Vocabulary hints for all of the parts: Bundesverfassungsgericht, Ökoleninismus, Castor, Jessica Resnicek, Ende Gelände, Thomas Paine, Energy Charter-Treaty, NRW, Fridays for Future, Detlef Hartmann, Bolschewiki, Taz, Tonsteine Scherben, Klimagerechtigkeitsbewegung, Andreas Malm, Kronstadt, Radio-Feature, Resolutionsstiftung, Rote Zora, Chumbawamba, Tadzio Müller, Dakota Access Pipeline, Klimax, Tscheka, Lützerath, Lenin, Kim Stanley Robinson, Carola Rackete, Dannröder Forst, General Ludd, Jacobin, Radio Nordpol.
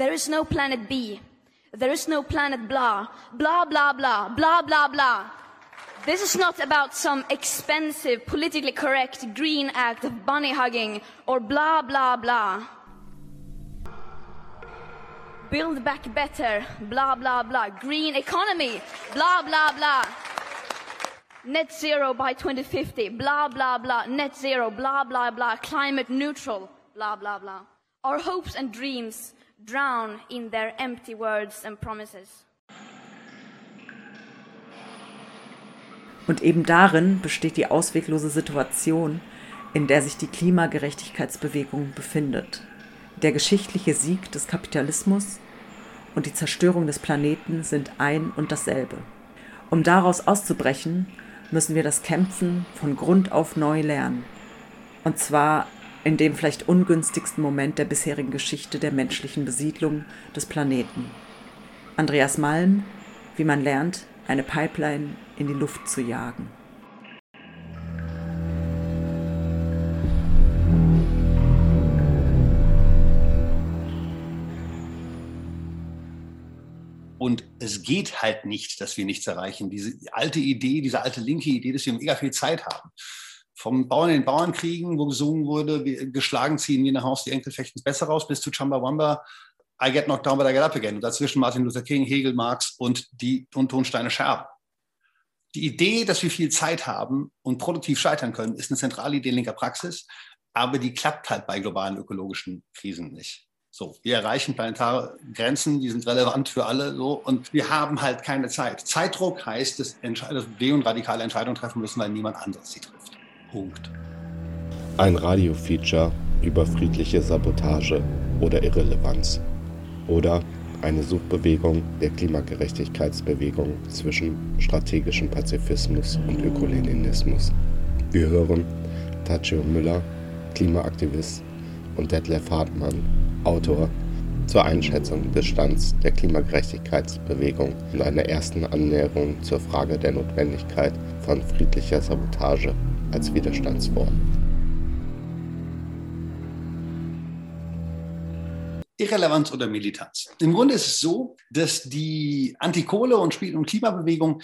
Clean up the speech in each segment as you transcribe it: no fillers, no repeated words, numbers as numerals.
There is no planet B. There is no planet blah. Blah, blah, blah, blah, blah, blah. This is not about some expensive, politically correct green act of bunny hugging or blah, blah, blah. Build back better, blah, blah, blah. Green economy, blah, blah, blah. Net zero by 2050, blah, blah, blah. Net zero, blah, blah, blah. Climate neutral, blah, blah, blah. Our hopes and dreams drown in their empty words and promises. Und eben darin besteht die ausweglose Situation, in der sich die Klimagerechtigkeitsbewegung befindet. Der geschichtliche Sieg des Kapitalismus und die Zerstörung des Planeten sind ein und dasselbe. Um daraus auszubrechen, müssen wir das Kämpfen von Grund auf neu lernen. Und zwar in dem vielleicht ungünstigsten Moment der bisherigen Geschichte der menschlichen Besiedlung des Planeten. Andreas Malm, wie man lernt, eine Pipeline in die Luft zu jagen. Und es geht halt nicht, dass wir nichts erreichen. Diese alte Idee, diese alte linke Idee, dass wir mega viel Zeit haben. Vom Bauern in den Bauernkriegen, wo gesungen wurde, geschlagen ziehen wir nach Hause, die Enkel fechten es besser raus, bis zu Chumbawamba, I get knocked down but I get up again. Und dazwischen Martin Luther King, Hegel, Marx und Tonsteine Scherben. Die Idee, dass wir viel Zeit haben und produktiv scheitern können, ist eine zentrale Idee linker Praxis, aber die klappt halt bei globalen ökologischen Krisen nicht. So, wir erreichen planetare Grenzen, die sind relevant für alle, so, und wir haben halt keine Zeit. Zeitdruck heißt, dass wir radikale Entscheidungen treffen müssen, weil niemand anderes sie trifft. Punkt. Ein Radiofeature über friedliche Sabotage oder Irrelevanz oder eine Suchbewegung der Klimagerechtigkeitsbewegung zwischen strategischem Pazifismus und Ökoleninismus. Wir hören Tadzio Müller, Klimaaktivist, und Detlef Hartmann, Autor, zur Einschätzung des Stands der Klimagerechtigkeitsbewegung in einer ersten Annäherung zur Frage der Notwendigkeit von friedlicher Sabotage als Widerstandsform. Irrelevanz oder Militanz. Im Grunde ist es so, dass die Antikohle- und Klimabewegung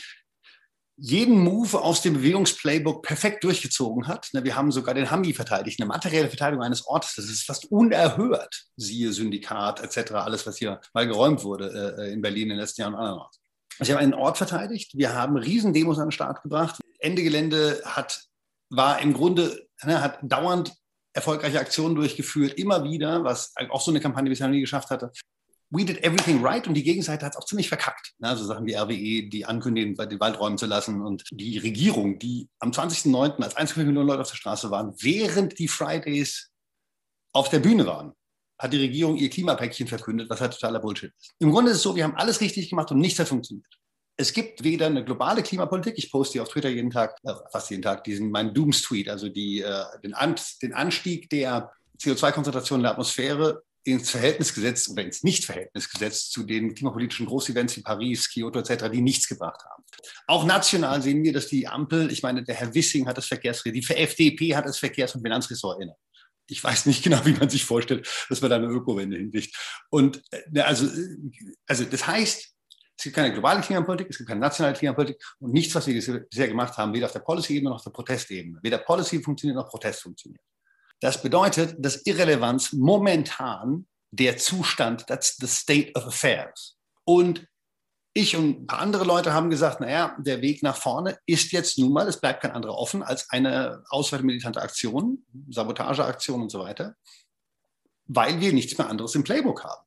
jeden Move aus dem Bewegungsplaybook perfekt durchgezogen hat. Wir haben sogar den Hambi verteidigt, eine materielle Verteidigung eines Ortes. Das ist fast unerhört, siehe Syndikat etc., alles, was hier mal geräumt wurde in Berlin in den letzten Jahren und anderen Orten. Also wir haben einen Ort verteidigt, wir haben Riesendemos an den Start gebracht. Ende Gelände hat dauernd erfolgreiche Aktionen durchgeführt, immer wieder, was auch so eine Kampagne bisher noch nie geschafft hatte. We did everything right, und die Gegenseite hat es auch ziemlich verkackt. Also Sachen wie RWE, die ankündigen, den Wald räumen zu lassen, und die Regierung, die am 20.09. als 1,5 Millionen Leute auf der Straße waren, während die Fridays auf der Bühne waren, hat die Regierung ihr Klimapäckchen verkündet, was halt totaler Bullshit ist. Im Grunde ist es so, wir haben alles richtig gemacht und nichts hat funktioniert. Es gibt weder eine globale Klimapolitik, ich poste hier auf Twitter fast jeden Tag, meinen Doomstweet, also den Anstieg der CO2-Konzentration der Atmosphäre ins Verhältnis gesetzt oder ins Nicht-Verhältnis gesetzt zu den klimapolitischen Großevents wie Paris, Kyoto etc., die nichts gebracht haben. Auch national sehen wir, dass die Ampel, ich meine, der Herr Wissing hat das Verkehrsressort, die FDP hat das Verkehrs- und Finanzressort inne. Ich weiß nicht genau, wie man sich vorstellt, dass man da eine Ökowende hinkriegt. Und also das heißt, es gibt keine globale Klimapolitik, es gibt keine nationale Klimapolitik und nichts, was wir bisher gemacht haben, weder auf der Policy-Ebene noch auf der Protestebene. Weder Policy funktioniert noch Protest funktioniert. Das bedeutet, dass Irrelevanz momentan der Zustand, that's the state of affairs. Und ich und ein paar andere Leute haben gesagt, naja, der Weg nach vorne ist jetzt nun mal, es bleibt kein anderer offen, als eine ausweitende militante Aktion, Sabotageaktion und so weiter, weil wir nichts mehr anderes im Playbook haben.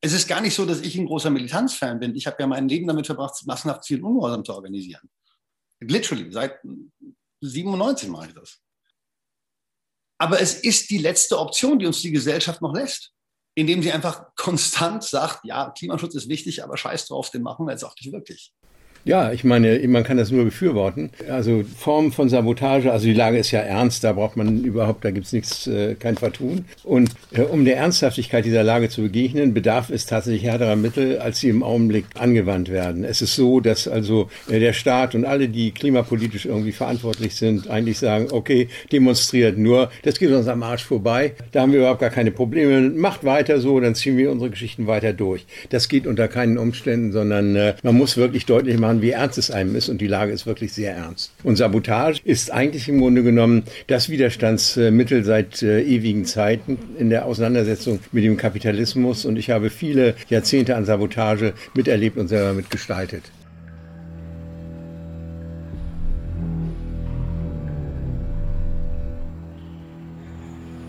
Es ist gar nicht so, dass ich ein großer Militanzfan bin. Ich habe ja mein Leben damit verbracht, massenhaft zivilen Ungehorsam zu organisieren. Literally, seit 1997 mache ich das. Aber es ist die letzte Option, die uns die Gesellschaft noch lässt, indem sie einfach konstant sagt, ja, Klimaschutz ist wichtig, aber scheiß drauf, den machen wir jetzt auch nicht wirklich. Ja, ich meine, man kann das nur befürworten. Also Formen von Sabotage, also die Lage ist ja ernst, da braucht man überhaupt, da gibt es nichts, kein Vertun. Und um der Ernsthaftigkeit dieser Lage zu begegnen, bedarf es tatsächlich härterer Mittel, als sie im Augenblick angewandt werden. Es ist so, dass also der Staat und alle, die klimapolitisch irgendwie verantwortlich sind, eigentlich sagen, okay, demonstriert nur, das geht uns am Arsch vorbei, da haben wir überhaupt gar keine Probleme, macht weiter so, dann ziehen wir unsere Geschichten weiter durch. Das geht unter keinen Umständen, sondern man muss wirklich deutlich machen, wie ernst es einem ist, und die Lage ist wirklich sehr ernst. Und Sabotage ist eigentlich im Grunde genommen das Widerstandsmittel seit ewigen Zeiten in der Auseinandersetzung mit dem Kapitalismus, und ich habe viele Jahrzehnte an Sabotage miterlebt und selber mitgestaltet.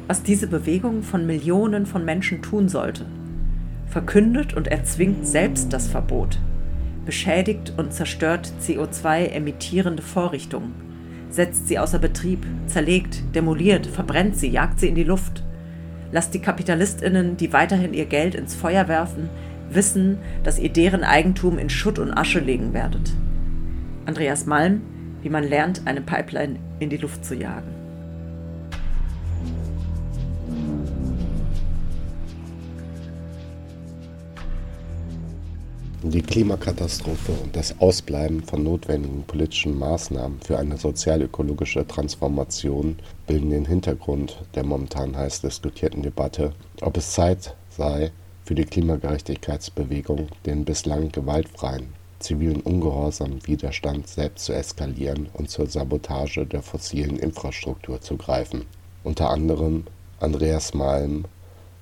Was diese Bewegung von Millionen von Menschen tun sollte, verkündet und erzwingt selbst das Verbot, beschädigt und zerstört CO2-emittierende Vorrichtungen, setzt sie außer Betrieb, zerlegt, demoliert, verbrennt sie, jagt sie in die Luft. Lasst die KapitalistInnen, die weiterhin ihr Geld ins Feuer werfen, wissen, dass ihr deren Eigentum in Schutt und Asche legen werdet. Andreas Malm, wie man lernt, eine Pipeline in die Luft zu jagen. Die Klimakatastrophe und das Ausbleiben von notwendigen politischen Maßnahmen für eine sozial-ökologische Transformation bilden den Hintergrund der momentan heiß diskutierten Debatte, ob es Zeit sei, für die Klimagerechtigkeitsbewegung den bislang gewaltfreien zivilen Ungehorsam, Widerstand selbst zu eskalieren und zur Sabotage der fossilen Infrastruktur zu greifen. Unter anderem Andreas Malm,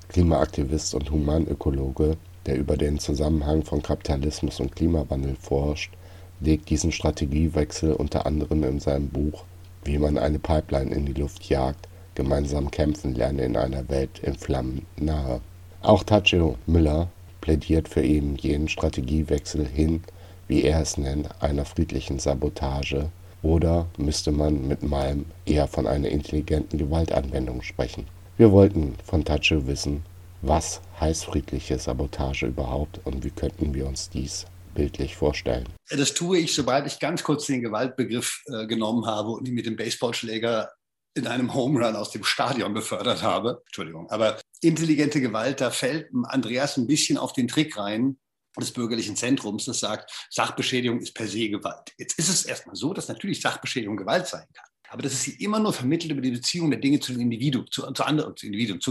Klimaaktivist und Humanökologe, der über den Zusammenhang von Kapitalismus und Klimawandel forscht, legt diesen Strategiewechsel unter anderem in seinem Buch »Wie man eine Pipeline in die Luft jagt, gemeinsam kämpfen lerne in einer Welt in Flammen« nahe. Auch Tadzio Müller plädiert für eben jenen Strategiewechsel hin, wie er es nennt, einer friedlichen Sabotage, oder müsste man mit Malm eher von einer intelligenten Gewaltanwendung sprechen. Wir wollten von Tadzio wissen, was heißt friedliche Sabotage überhaupt und wie könnten wir uns dies bildlich vorstellen? Das tue ich, sobald ich ganz kurz den Gewaltbegriff genommen habe und ihn mit dem Baseballschläger in einem Homerun aus dem Stadion befördert habe. Entschuldigung, aber intelligente Gewalt, da fällt Andreas ein bisschen auf den Trick rein des bürgerlichen Zentrums, das sagt, Sachbeschädigung ist per se Gewalt. Jetzt ist es erstmal so, dass natürlich Sachbeschädigung Gewalt sein kann. Aber das ist sie immer nur vermittelt über die Beziehung der Dinge zu den Individuen, zu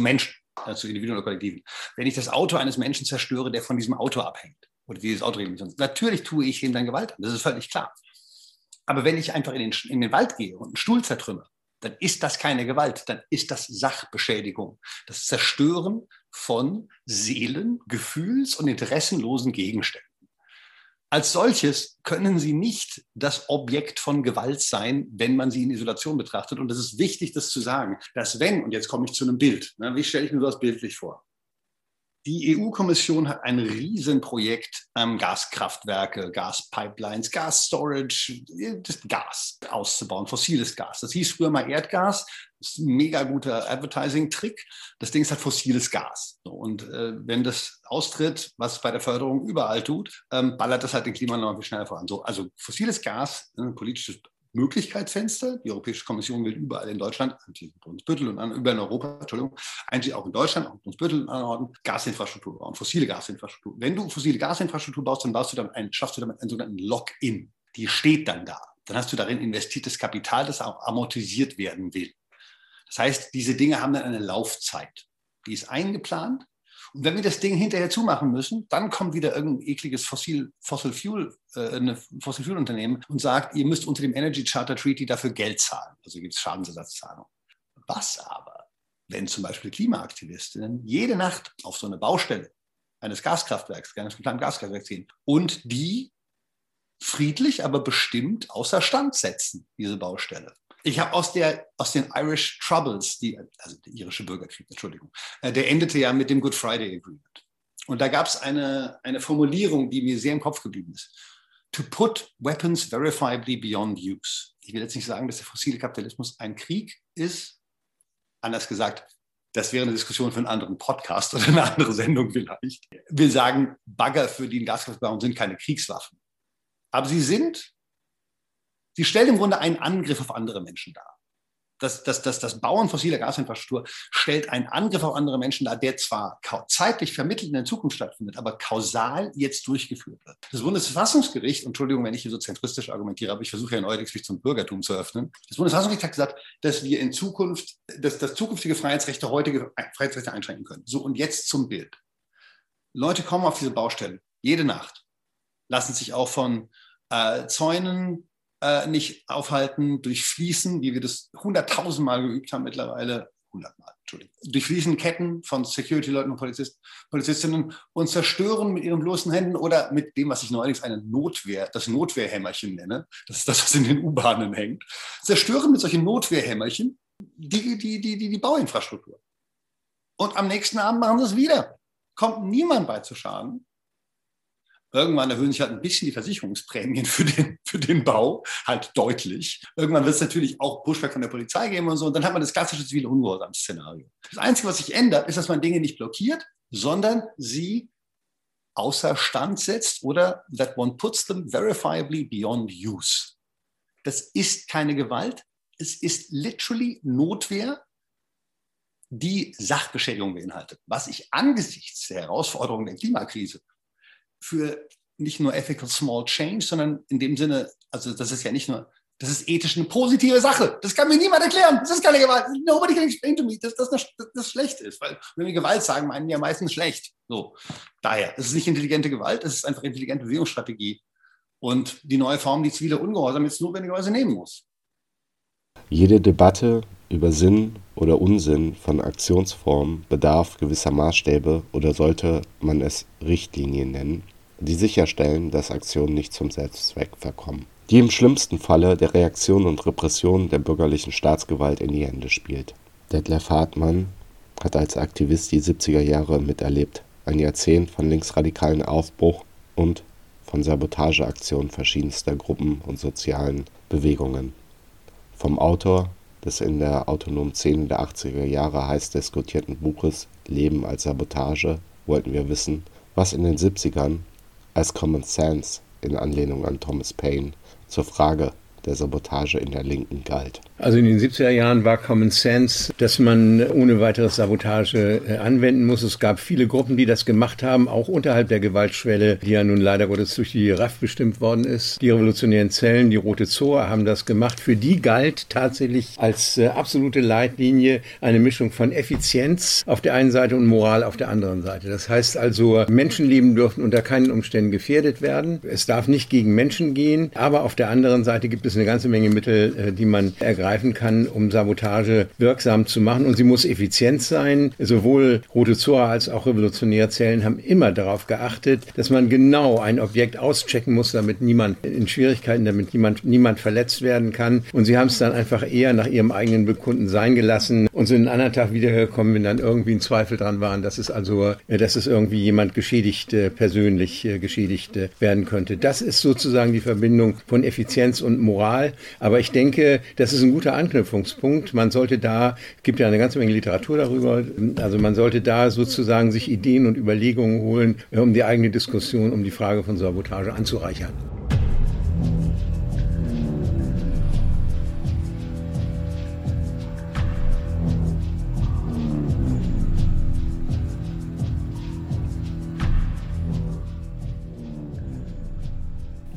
Menschen, zu Individuen oder Kollektiven. Wenn ich das Auto eines Menschen zerstöre, der von diesem Auto abhängt oder dieses Auto regelmäßig, natürlich tue ich ihm dann Gewalt an, das ist völlig klar. Aber wenn ich einfach in den Wald gehe und einen Stuhl zertrümmere, dann ist das keine Gewalt, dann ist das Sachbeschädigung. Das Zerstören von Seelen, Gefühls- und interessenlosen Gegenständen. Als solches können sie nicht das Objekt von Gewalt sein, wenn man sie in Isolation betrachtet. Und es ist wichtig, das zu sagen, dass wenn, und jetzt komme ich zu einem Bild, ne, wie stelle ich mir sowas bildlich vor? Die EU-Kommission hat ein Riesenprojekt Gaskraftwerke, Gaspipelines, Gasstorage, das Gas auszubauen, fossiles Gas. Das hieß früher mal Erdgas. Das ist ein mega guter Advertising-Trick. Das Ding ist halt fossiles Gas. Und wenn das austritt, was es bei der Förderung überall tut, ballert das halt den Klima noch viel schneller voran. So, also fossiles Gas, ein politisches Möglichkeitsfenster. Die Europäische Kommission will überall in Deutschland, in Brunsbüttel und überall in Europa, Entschuldigung, eigentlich auch in Deutschland, auch in Brunsbüttel und anderen Orten, Gasinfrastruktur bauen, fossile Gasinfrastruktur. Wenn du fossile Gasinfrastruktur baust, dann schaffst du damit einen sogenannten Lock-in. Die steht dann da. Dann hast du darin investiertes Kapital, das auch amortisiert werden will. Das heißt, diese Dinge haben dann eine Laufzeit. Die ist eingeplant. Und wenn wir das Ding hinterher zumachen müssen, dann kommt wieder irgendein ekliges Fossil-Fuel-Unternehmen und sagt, ihr müsst unter dem Energy Charter-Treaty dafür Geld zahlen. Also gibt es Schadensersatzzahlung. Was aber, wenn zum Beispiel Klimaaktivistinnen jede Nacht auf so eine Baustelle eines Gaskraftwerks, eines geplanten Gaskraftwerks gehen und die friedlich, aber bestimmt außer Stand setzen, diese Baustelle? Ich habe aus den Irish Troubles, der irische Bürgerkrieg, Entschuldigung, der endete ja mit dem Good Friday Agreement. Und da gab es eine Formulierung, die mir sehr im Kopf geblieben ist. To put weapons verifiably beyond use. Ich will jetzt nicht sagen, dass der fossile Kapitalismus ein Krieg ist. Anders gesagt, das wäre eine Diskussion für einen anderen Podcast oder eine andere Sendung vielleicht. Ich will sagen, Bagger, für die in Gaskraftwerken sind, keine Kriegswaffen. Aber sie stellen im Grunde einen Angriff auf andere Menschen dar. Das Bauen fossiler Gasinfrastruktur stellt einen Angriff auf andere Menschen dar, der zwar zeitlich vermittelt in der Zukunft stattfindet, aber kausal jetzt durchgeführt wird. Das Bundesverfassungsgericht, Entschuldigung, wenn ich hier so zentristisch argumentiere, aber ich versuche ja ein neues Licht zum Bürgertum zu öffnen. Das Bundesverfassungsgericht hat gesagt, dass wir in Zukunft, dass zukünftige Freiheitsrechte heutige Freiheitsrechte einschränken können. So, und jetzt zum Bild. Leute kommen auf diese Baustellen jede Nacht, lassen sich auch von Zäunen nicht aufhalten, durchfließen, wie wir das 100.000 Mal geübt haben mittlerweile, 100 Mal, Entschuldigung, durchfließen Ketten von Security-Leuten und Polizistinnen und zerstören mit ihren bloßen Händen oder mit dem, was ich neulich das Notwehrhämmerchen nenne, das ist das, was in den U-Bahnen hängt, zerstören mit solchen Notwehrhämmerchen die Bauinfrastruktur. Und am nächsten Abend machen sie es wieder. Kommt niemand bei zu Schaden. Irgendwann erhöhen sich halt ein bisschen die Versicherungsprämien für den Bau, halt deutlich. Irgendwann wird es natürlich auch Pushback von der Polizei geben und so. Und dann hat man das klassische zivile Ungehorsam-Szenario. Das Einzige, was sich ändert, ist, dass man Dinge nicht blockiert, sondern sie außer Stand setzt oder that one puts them verifiably beyond use. Das ist keine Gewalt. Es ist literally Notwehr, die Sachbeschädigung beinhaltet. Was ich angesichts der Herausforderungen der Klimakrise für nicht nur ethical small change, sondern in dem Sinne, also das ist ja nicht nur, das ist ethisch eine positive Sache. Das kann mir niemand erklären. Das ist keine Gewalt. Nobody can explain to me, dass das schlecht ist. Weil wenn wir Gewalt sagen, meinen wir ja meistens schlecht. So, daher, es ist nicht intelligente Gewalt, es ist einfach intelligente Bewegungsstrategie. Und die neue Form, die zivile Ungehorsam jetzt notwendigerweise nehmen muss. Jede Debatte über Sinn oder Unsinn von Aktionsformen bedarf gewisser Maßstäbe oder sollte man es Richtlinien nennen, die sicherstellen, dass Aktionen nicht zum Selbstzweck verkommen, die im schlimmsten Falle der Reaktion und Repression der bürgerlichen Staatsgewalt in die Hände spielt. Detlef Hartmann hat als Aktivist die 70er Jahre miterlebt, ein Jahrzehnt von linksradikalen Aufbruch und von Sabotageaktionen verschiedenster Gruppen und sozialen Bewegungen. Vom Autor des in der autonomen Szene der 80er Jahre heiß diskutierten Buches Leben als Sabotage wollten wir wissen, was in den 70ern als Common Sense in Anlehnung an Thomas Paine zur Frage der Sabotage in der Linken galt. Also in den 70er Jahren war Common Sense, dass man ohne weiteres Sabotage anwenden muss. Es gab viele Gruppen, die das gemacht haben, auch unterhalb der Gewaltschwelle, die ja nun leider Gottes durch die RAF bestimmt worden ist. Die Revolutionären Zellen, die Rote Zora haben das gemacht. Für die galt tatsächlich als absolute Leitlinie eine Mischung von Effizienz auf der einen Seite und Moral auf der anderen Seite. Das heißt also, Menschenleben dürfen unter keinen Umständen gefährdet werden. Es darf nicht gegen Menschen gehen, aber auf der anderen Seite gibt es eine ganze Menge Mittel, die man ergreifen kann, um Sabotage wirksam zu machen. Und sie muss effizient sein. Sowohl Rote Zora als auch Revolutionäre Zellen haben immer darauf geachtet, dass man genau ein Objekt auschecken muss, damit niemand in Schwierigkeiten, damit niemand verletzt werden kann. Und sie haben es dann einfach eher nach ihrem eigenen Bekunden sein gelassen und sind einen anderen Tag wiedergekommen, wenn dann irgendwie ein Zweifel dran waren, dass es irgendwie jemand geschädigt, persönlich geschädigt werden könnte. Das ist sozusagen die Verbindung von Effizienz und Moral. Aber ich denke, das ist ein guter Anknüpfungspunkt. Man sollte da, es gibt ja eine ganze Menge Literatur darüber, also man sollte da sozusagen sich Ideen und Überlegungen holen, um die eigene Diskussion, um die Frage von Sabotage anzureichern.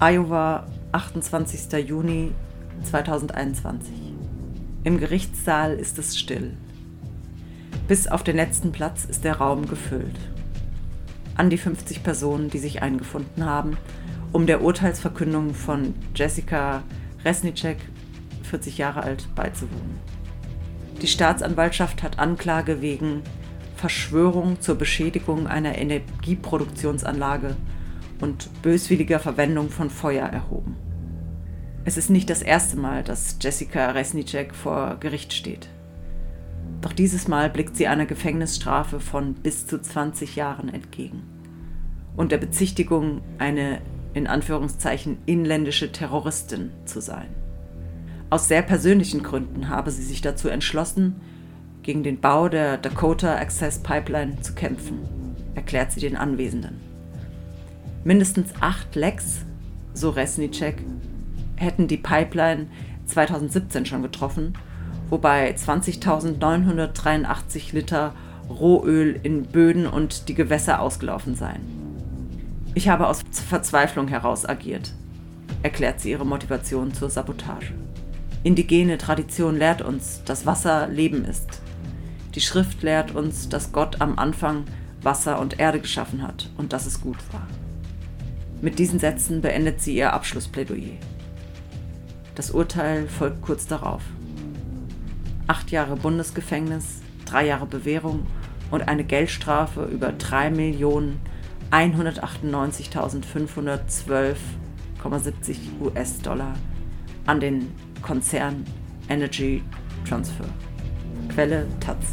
Iowa, 28. Juni 2021. Im Gerichtssaal ist es still. Bis auf den letzten Platz ist der Raum gefüllt. An die 50 Personen, die sich eingefunden haben, um der Urteilsverkündung von Jessica Resnicek, 40 Jahre alt, beizuwohnen. Die Staatsanwaltschaft hat Anklage wegen Verschwörung zur Beschädigung einer Energieproduktionsanlage und böswilliger Verwendung von Feuer erhoben. Es ist nicht das erste Mal, dass Jessica Resnicek vor Gericht steht. Doch dieses Mal blickt sie einer Gefängnisstrafe von bis zu 20 Jahren entgegen und der Bezichtigung, eine in Anführungszeichen inländische Terroristin zu sein. Aus sehr persönlichen Gründen habe sie sich dazu entschlossen, gegen den Bau der Dakota Access Pipeline zu kämpfen, erklärt sie den Anwesenden. Mindestens 8 Lecks so Resnicek, hätten die Pipeline 2017 schon getroffen, wobei 20.983 Liter Rohöl in Böden und die Gewässer ausgelaufen seien. Ich habe aus Verzweiflung heraus agiert, erklärt sie ihre Motivation zur Sabotage. Indigene Tradition lehrt uns, dass Wasser Leben ist. Die Schrift lehrt uns, dass Gott am Anfang Wasser und Erde geschaffen hat und dass es gut war. Mit diesen Sätzen beendet sie ihr Abschlussplädoyer. Das Urteil folgt kurz darauf. 8 Jahre Bundesgefängnis, 3 Jahre Bewährung und eine Geldstrafe über 3.198.512,70 US-Dollar an den Konzern Energy Transfer. Quelle Taz.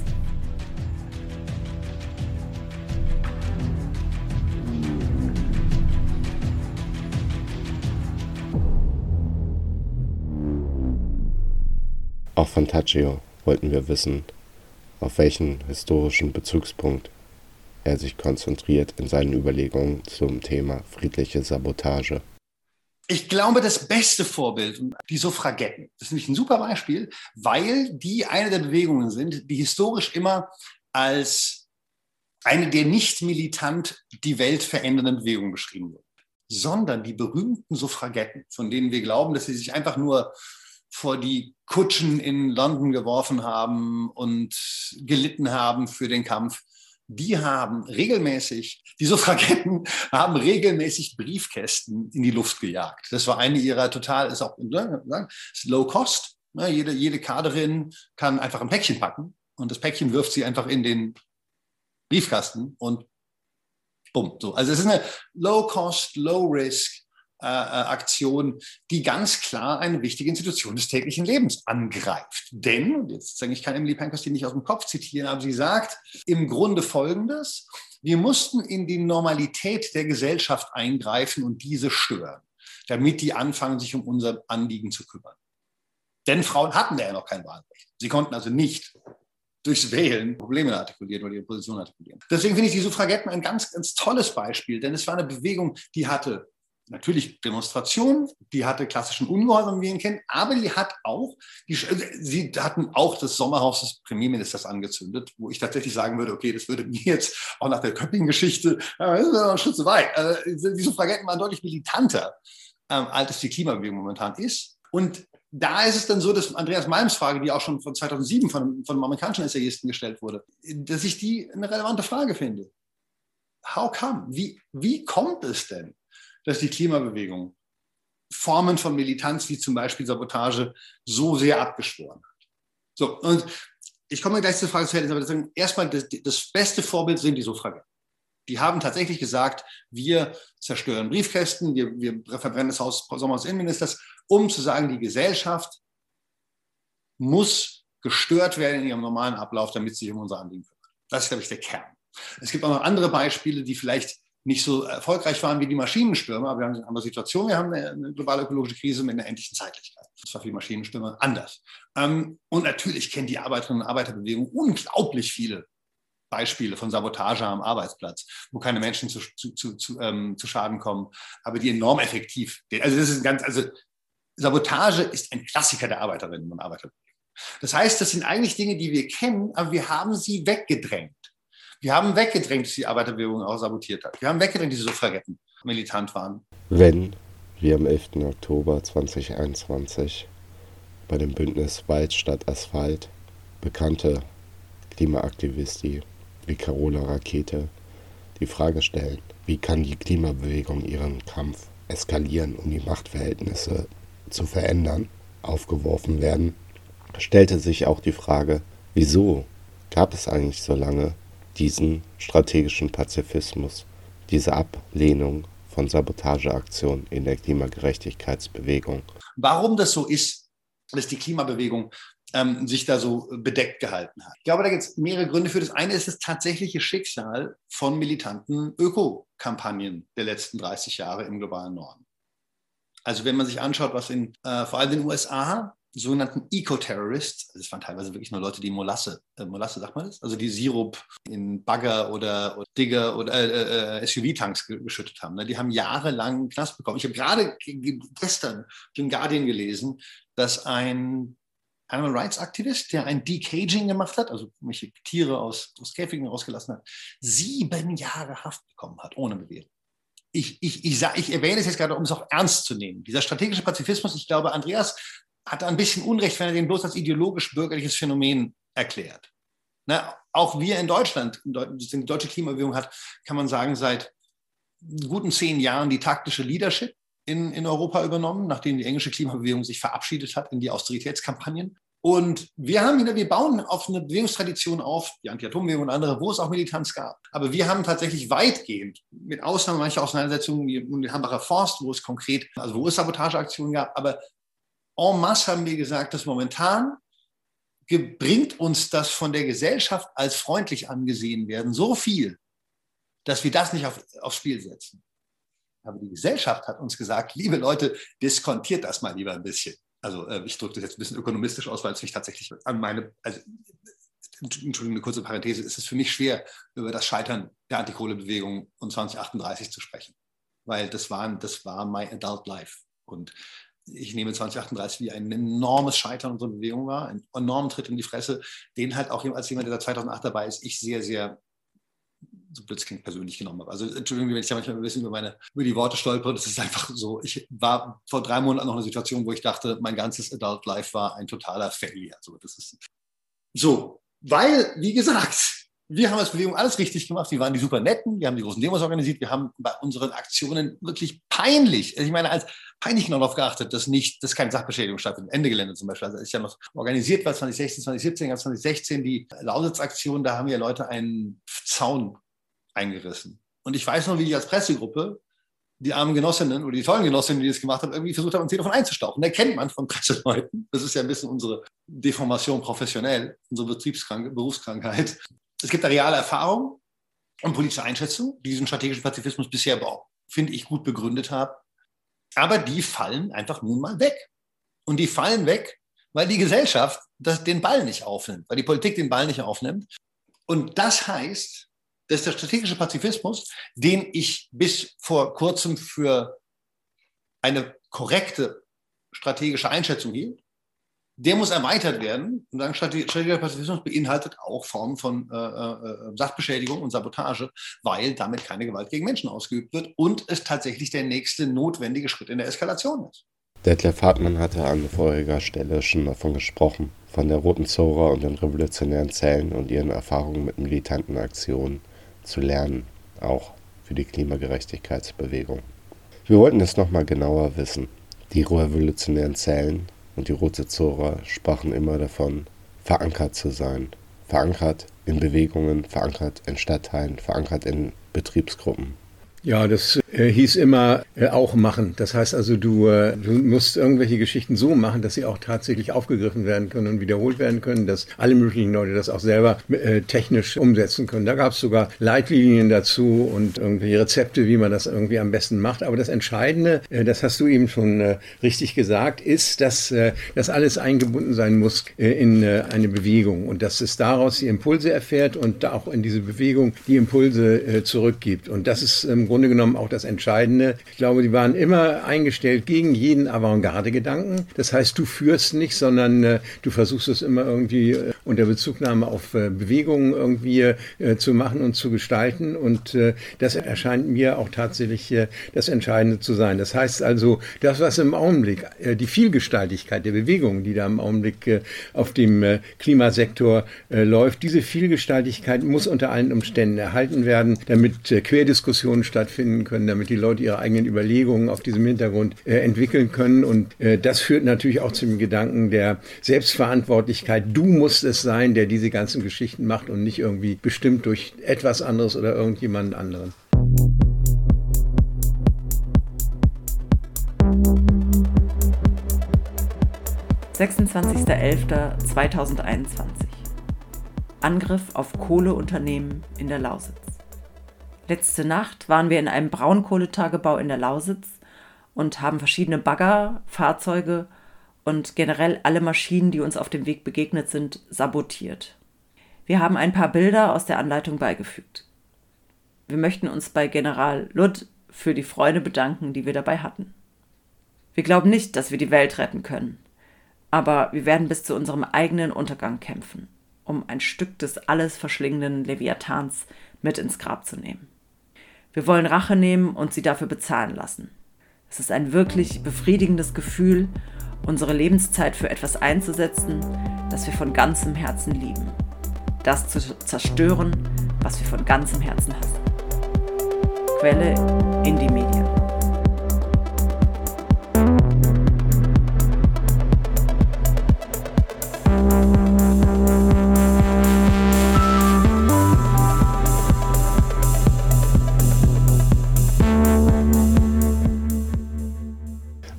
Auch von Tadzio wollten wir wissen, auf welchen historischen Bezugspunkt er sich konzentriert in seinen Überlegungen zum Thema friedliche Sabotage. Ich glaube, das beste Vorbild, die Suffragetten, das ist nämlich ein super Beispiel, weil die eine der Bewegungen sind, die historisch immer als eine der nicht militant die Welt verändernden Bewegungen beschrieben wird, sondern die berühmten Suffragetten, von denen wir glauben, dass sie sich einfach nur vor die Kutschen in London geworfen haben und gelitten haben für den Kampf. Die Suffragetten haben regelmäßig Briefkästen in die Luft gejagt. Das war eine ihrer ist Low Cost. Jede Kaderin kann einfach ein Päckchen packen und das Päckchen wirft sie einfach in den Briefkasten und bumm. So. Also es ist eine Low Cost, Low Risk Aktion, die ganz klar eine wichtige Institution des täglichen Lebens angreift. Denn, jetzt ich kann Emily Pankhurst hier nicht aus dem Kopf zitieren, aber sie sagt im Grunde Folgendes: Wir mussten in die Normalität der Gesellschaft eingreifen und diese stören, damit die anfangen, sich um unser Anliegen zu kümmern. Denn Frauen hatten ja noch kein Wahlrecht. Sie konnten also nicht durchs Wählen Probleme artikulieren oder ihre Position artikulieren. Deswegen finde ich die Suffragetten ein ganz, ganz tolles Beispiel, denn es war eine Bewegung, die hatte natürlich Demonstrationen, die hatte klassischen Ungehorsam, wie wir ihn kennen, aber sie hatten auch das Sommerhaus des Premierministers angezündet, wo ich tatsächlich sagen würde, okay, das würde mir jetzt auch nach der Köpping-Geschichte, das ist ein Schritt zu weit. Die Suffragetten waren deutlich militanter, als es die Klimabewegung momentan ist. Und da ist es dann so, dass Andreas Malms Frage, die auch schon von 2007 von einem amerikanischen Essayisten gestellt wurde, dass ich die eine relevante Frage finde. How come? Wie kommt es denn, dass die Klimabewegung Formen von Militanz wie zum Beispiel Sabotage so sehr abgeschworen hat? So, und ich komme gleich zur Frage zu Verhältnis, aber erstmal das beste Vorbild sind die Suffragetten. Die haben tatsächlich gesagt, wir zerstören Briefkästen, wir verbrennen das Haus Sommerhaus des Innenministers, um zu sagen, die Gesellschaft muss gestört werden in ihrem normalen Ablauf, damit sie sich um unser Anliegen kümmert. Das ist, glaube ich, der Kern. Es gibt auch noch andere Beispiele, die vielleicht nicht so erfolgreich waren wie die Maschinenstürme, aber wir haben eine andere Situation. Wir haben eine globale ökologische Krise mit einer endlichen Zeitlichkeit. Das war für die Maschinenstürme anders. Und natürlich kennt die Arbeiterinnen- und Arbeiterbewegung unglaublich viele Beispiele von Sabotage am Arbeitsplatz, wo keine Menschen zu Schaden kommen, aber die enorm effektiv. Sabotage ist ein Klassiker der Arbeiterinnen- und Arbeiterbewegung. Das heißt, das sind eigentlich Dinge, die wir kennen, aber wir haben sie weggedrängt. Wir haben weggedrängt, dass die Arbeiterbewegung auch sabotiert hat. Wir haben weggedrängt, dass die Suffragetten militant waren. Wenn, wie am 11. Oktober 2021, bei dem Bündnis Wald statt Asphalt bekannte Klimaaktivisten wie Carola Rackete die Frage stellen, wie kann die Klimabewegung ihren Kampf eskalieren, um die Machtverhältnisse zu verändern, aufgeworfen werden, stellte sich auch die Frage, wieso gab es eigentlich so lange diesen strategischen Pazifismus, diese Ablehnung von Sabotageaktionen in der Klimagerechtigkeitsbewegung. Warum das so ist, dass die Klimabewegung sich da so bedeckt gehalten hat. Ich glaube, da gibt es mehrere Gründe für. Das eine ist das tatsächliche Schicksal von militanten Ökokampagnen der letzten 30 Jahre im globalen Norden. Also wenn man sich anschaut, was vor allem in den USA sogenannten Eco-Terrorists, das waren teilweise wirklich nur Leute, die Molasse sagt man das, also die Sirup in Bagger oder Digger oder SUV-Tanks geschüttet haben. Ne? Die haben jahrelang einen Knast bekommen. Ich habe gerade gestern den Guardian gelesen, dass ein Animal Rights Aktivist, der ein Decaging gemacht hat, also welche Tiere aus Käfigen rausgelassen hat, 7 Jahre Haft bekommen hat, ohne Bewährung. Ich erwähne es jetzt gerade, um es auch ernst zu nehmen. Dieser strategische Pazifismus, ich glaube, Andreas hat ein bisschen Unrecht, wenn er den bloß als ideologisch-bürgerliches Phänomen erklärt. Na, auch wir in Deutschland, die deutsche Klimabewegung hat, kann man sagen, seit guten 10 Jahren die taktische Leadership in Europa übernommen, nachdem die englische Klimabewegung sich verabschiedet hat in die Austeritätskampagnen. Und wir bauen auf eine Bewegungstradition auf, die Anti-Atom-Bewegung und andere, wo es auch Militanz gab. Aber wir haben tatsächlich weitgehend, mit Ausnahme mancher Auseinandersetzungen wie um den Hambacher Forst, wo es Sabotageaktionen gab, aber en masse haben wir gesagt, dass momentan bringt uns das von der Gesellschaft als freundlich angesehen werden so viel, dass wir das nicht aufs Spiel setzen. Aber die Gesellschaft hat uns gesagt, liebe Leute, diskontiert das mal lieber ein bisschen. Also ich drücke das jetzt ein bisschen ökonomistisch aus, weil es mich tatsächlich an Entschuldigung, eine kurze Parenthese, es ist für mich schwer, über das Scheitern der Antikohlebewegung und 2038 zu sprechen, weil das war my adult life. Und ich nehme 2038 wie ein enormes Scheitern unserer Bewegung wahr, einen enormen Tritt in die Fresse, den halt auch als jemand, der seit 2008 dabei ist, ich sehr, sehr, so blöd es klingt, persönlich genommen habe. Also Entschuldigung, wenn ich da manchmal ein bisschen über die Worte stolpere, das ist einfach so. Ich war vor 3 Monaten noch in einer Situation, wo ich dachte, mein ganzes Adult Life war ein totaler Failure. Also das ist so, weil, wie gesagt, wir haben als Bewegung alles richtig gemacht. Wir waren die super Netten, wir haben die großen Demos organisiert, wir haben bei unseren Aktionen wirklich peinlich, also ich meine, als peinlich genau darauf geachtet, dass keine Sachbeschädigung stattfindet. Ende Gelände zum Beispiel, also ist ja noch organisiert, war 2016, 2017, ganz 2016 die Lausitz-Aktion, da haben ja Leute einen Zaun eingerissen. Und ich weiß noch, wie ich als Pressegruppe die armen Genossinnen oder die tollen Genossinnen, die das gemacht haben, irgendwie versucht haben, am Telefon einzustauchen. Da kennt man von Presseleuten. Das ist ja ein bisschen unsere Deformation professionell, unsere Berufskrankheit. Es gibt da reale Erfahrungen und politische Einschätzungen, die diesen strategischen Pazifismus bisher, finde ich, gut begründet haben. Aber die fallen einfach nun mal weg. Und die fallen weg, weil die Gesellschaft den Ball nicht aufnimmt, weil die Politik den Ball nicht aufnimmt. Und das heißt, dass der strategische Pazifismus, den ich bis vor kurzem für eine korrekte strategische Einschätzung hielt, der muss erweitert werden. Und dann strategischer Pazifismus beinhaltet auch Formen von Sachbeschädigung und Sabotage, weil damit keine Gewalt gegen Menschen ausgeübt wird und es tatsächlich der nächste notwendige Schritt in der Eskalation ist. Detlef Hartmann hatte an voriger Stelle schon davon gesprochen, von der Roten Zora und den revolutionären Zellen und ihren Erfahrungen mit militanten Aktionen zu lernen, auch für die Klimagerechtigkeitsbewegung. Wir wollten es nochmal genauer wissen. Die revolutionären Zellen und die Rote Zora sprachen immer davon, verankert zu sein. Verankert in Bewegungen, verankert in Stadtteilen, verankert in Betriebsgruppen. Ja, das hieß immer auch machen. Das heißt also, du musst irgendwelche Geschichten so machen, dass sie auch tatsächlich aufgegriffen werden können und wiederholt werden können, dass alle möglichen Leute das auch selber technisch umsetzen können. Da gab es sogar Leitlinien dazu und irgendwelche Rezepte, wie man das irgendwie am besten macht. Aber das Entscheidende, das hast du eben schon richtig gesagt, ist, dass das alles eingebunden sein muss in eine Bewegung und dass es daraus die Impulse erfährt und auch in diese Bewegung die Impulse zurückgibt. Und das ist Grunde genommen auch das Entscheidende. Ich glaube, die waren immer eingestellt gegen jeden Avantgarde-Gedanken. Das heißt, du führst nicht, sondern du versuchst es immer irgendwie unter Bezugnahme auf Bewegungen irgendwie zu machen und zu gestalten. Und das erscheint mir auch tatsächlich das Entscheidende zu sein. Das heißt also, das, was im Augenblick, die Vielgestaltigkeit der Bewegungen, die da im Augenblick auf dem Klimasektor läuft, diese Vielgestaltigkeit muss unter allen Umständen erhalten werden, damit Querdiskussionen stattfinden können, damit die Leute ihre eigenen Überlegungen auf diesem Hintergrund entwickeln können. Und das führt natürlich auch zum Gedanken der Selbstverantwortlichkeit. Du musst es sein, der diese ganzen Geschichten macht und nicht irgendwie bestimmt durch etwas anderes oder irgendjemanden anderen. (26.11.2021) Angriff auf Kohleunternehmen in der Lausitz. Letzte Nacht waren wir in einem Braunkohletagebau in der Lausitz und haben verschiedene Bagger, Fahrzeuge und generell alle Maschinen, die uns auf dem Weg begegnet sind, sabotiert. Wir haben ein paar Bilder aus der Anleitung beigefügt. Wir möchten uns bei General Ludd für die Freude bedanken, die wir dabei hatten. Wir glauben nicht, dass wir die Welt retten können, aber wir werden bis zu unserem eigenen Untergang kämpfen, um ein Stück des alles verschlingenden Leviathans mit ins Grab zu nehmen. Wir wollen Rache nehmen und sie dafür bezahlen lassen. Es ist ein wirklich befriedigendes Gefühl, unsere Lebenszeit für etwas einzusetzen, das wir von ganzem Herzen lieben. Das zu zerstören, was wir von ganzem Herzen hassen. Quelle Indie Media.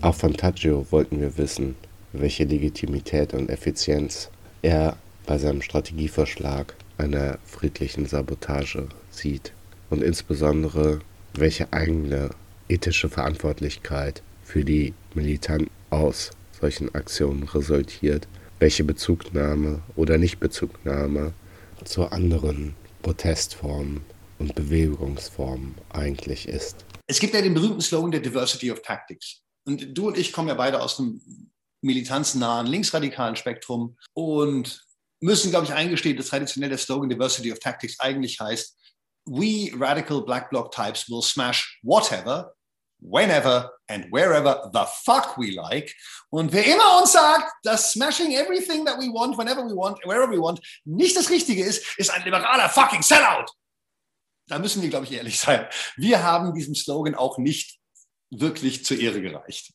Auch von Tadzio wollten wir wissen, welche Legitimität und Effizienz er bei seinem Strategievorschlag einer friedlichen Sabotage sieht und insbesondere welche eigene ethische Verantwortlichkeit für die Militanten aus solchen Aktionen resultiert, welche Bezugnahme oder Nichtbezugnahme zu anderen Protestformen und Bewegungsformen eigentlich ist. Es gibt ja den berühmten Slogan der Diversity of Tactics. Und du und ich kommen ja beide aus dem militanznahen linksradikalen Spektrum und müssen, glaube ich, eingestehen, dass traditionell der Slogan Diversity of Tactics eigentlich heißt, we radical black bloc types will smash whatever, whenever and wherever the fuck we like. Und wer immer uns sagt, dass smashing everything that we want, whenever we want, wherever we want, nicht das Richtige ist, ist ein liberaler fucking Sellout. Da müssen wir, glaube ich, ehrlich sein. Wir haben diesem Slogan auch nicht wirklich zur Ehre gereicht.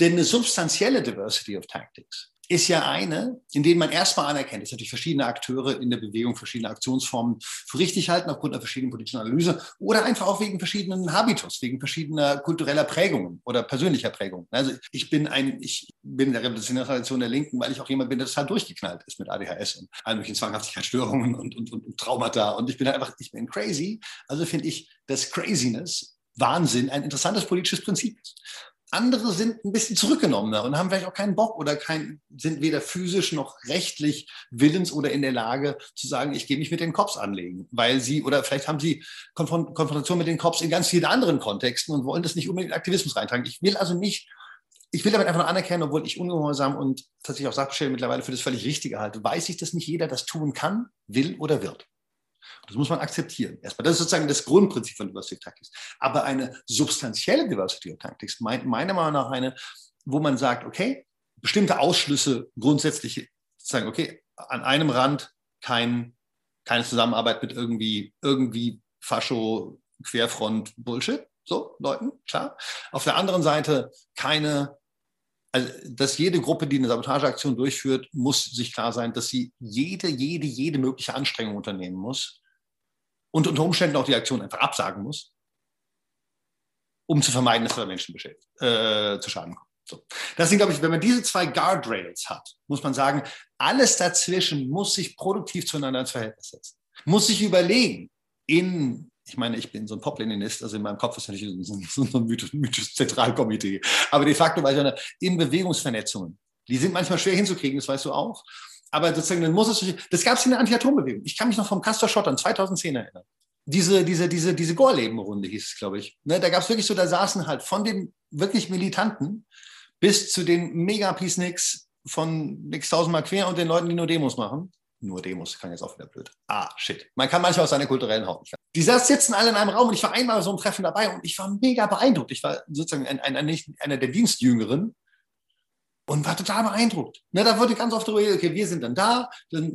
Denn eine substanzielle Diversity of Tactics ist ja eine, in denen man erstmal anerkennt, dass natürlich verschiedene Akteure in der Bewegung verschiedene Aktionsformen für richtig halten, aufgrund einer verschiedenen politischen Analyse oder einfach auch wegen verschiedenen Habitus, wegen verschiedener kultureller Prägungen oder persönlicher Prägungen. Also ich bin in der Repräsentation der Linken, weil ich auch jemand bin, der total durchgeknallt ist mit ADHS und allen möglichen Zwanghaftigkeitsstörungen und Traumata. Und ich bin crazy. Also finde ich, dass Craziness, Wahnsinn, ein interessantes politisches Prinzip ist. Andere sind ein bisschen zurückgenommener und haben vielleicht auch keinen Bock oder sind weder physisch noch rechtlich willens oder in der Lage zu sagen, ich gehe mich mit den Cops anlegen, weil sie, oder vielleicht haben sie Konfrontation mit den Cops in ganz vielen anderen Kontexten und wollen das nicht unbedingt in Aktivismus reintragen. Ich will damit einfach nur anerkennen, obwohl ich ungehorsam und tatsächlich auch Sachbeschädigung mittlerweile für das völlig Richtige halte, weiß ich, dass nicht jeder das tun kann, will oder wird. Das muss man akzeptieren. Erstmal, das ist sozusagen das Grundprinzip von Diversity of Tactics. Aber eine substanzielle Diversity of Tactics, meiner Meinung nach eine, wo man sagt, okay, bestimmte Ausschlüsse grundsätzlich sagen, okay, an einem Rand keine Zusammenarbeit mit irgendwie Fascho, Querfront, Bullshit, so Leuten, klar. Auf der anderen Seite also, dass jede Gruppe, die eine Sabotageaktion durchführt, muss sich klar sein, dass sie jede mögliche Anstrengung unternehmen muss und unter Umständen auch die Aktion einfach absagen muss, um zu vermeiden, dass da Menschen zu Schaden kommen. So. Das sind, glaube ich, wenn man diese zwei Guardrails hat, muss man sagen, alles dazwischen muss sich produktiv zueinander ins Verhältnis setzen. Muss sich überlegen, ich meine, ich bin so ein Pop-Leninist, also in meinem Kopf ist natürlich so ein mythisches Zentralkomitee. Aber de facto war ich in Bewegungsvernetzungen. Die sind manchmal schwer hinzukriegen, das weißt du auch. Aber sozusagen, dann muss es. Das gab es in der Anti-Atom-Bewegung. Ich kann mich noch vom Castor Schottern 2010 erinnern. Diese Gorleben-Runde hieß es, glaube ich. Ne, da gab es wirklich so, da saßen halt von den wirklich Militanten bis zu den Mega-Peace-Nicks von Nix tausendmal quer und den Leuten, die nur Demos machen. Nur Demos, kann jetzt auch wieder blöd. Shit. Man kann manchmal aus seiner kulturellen Haut nicht. Die sitzen alle in einem Raum und ich war einmal so im Treffen dabei und ich war mega beeindruckt. Ich war sozusagen einer der Dienstjüngeren und war total beeindruckt. Na, da wurde ganz oft darüber geredet, okay, wir sind dann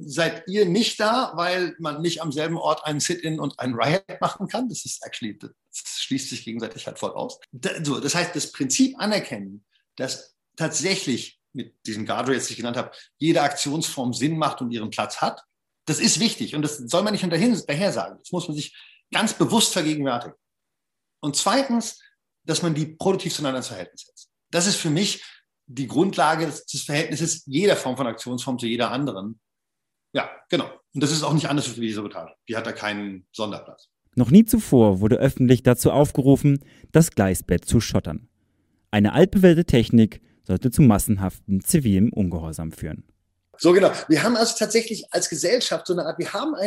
seid ihr nicht da, weil man nicht am selben Ort einen Sit-In und einen Riot machen kann. Das schließt sich gegenseitig halt voll aus. So, das heißt, das Prinzip anerkennen, dass tatsächlich mit diesen Guardrails, die ich genannt habe, jede Aktionsform Sinn macht und ihren Platz hat. Das ist wichtig und das soll man nicht hinterher sagen. Das muss man sich ganz bewusst vergegenwärtigen. Und zweitens, dass man die produktiv zueinander ins Verhältnis setzt. Das ist für mich die Grundlage des Verhältnisses jeder Form von Aktionsform zu jeder anderen. Ja, genau. Und das ist auch nicht anders für die Sabotage. Die hat da keinen Sonderplatz. Noch nie zuvor wurde öffentlich dazu aufgerufen, das Gleisbett zu schottern. Eine altbewährte Technik, sollte zu massenhaftem zivilem Ungehorsam führen. So genau. Wir haben also tatsächlich als Gesellschaft so eine Art, we have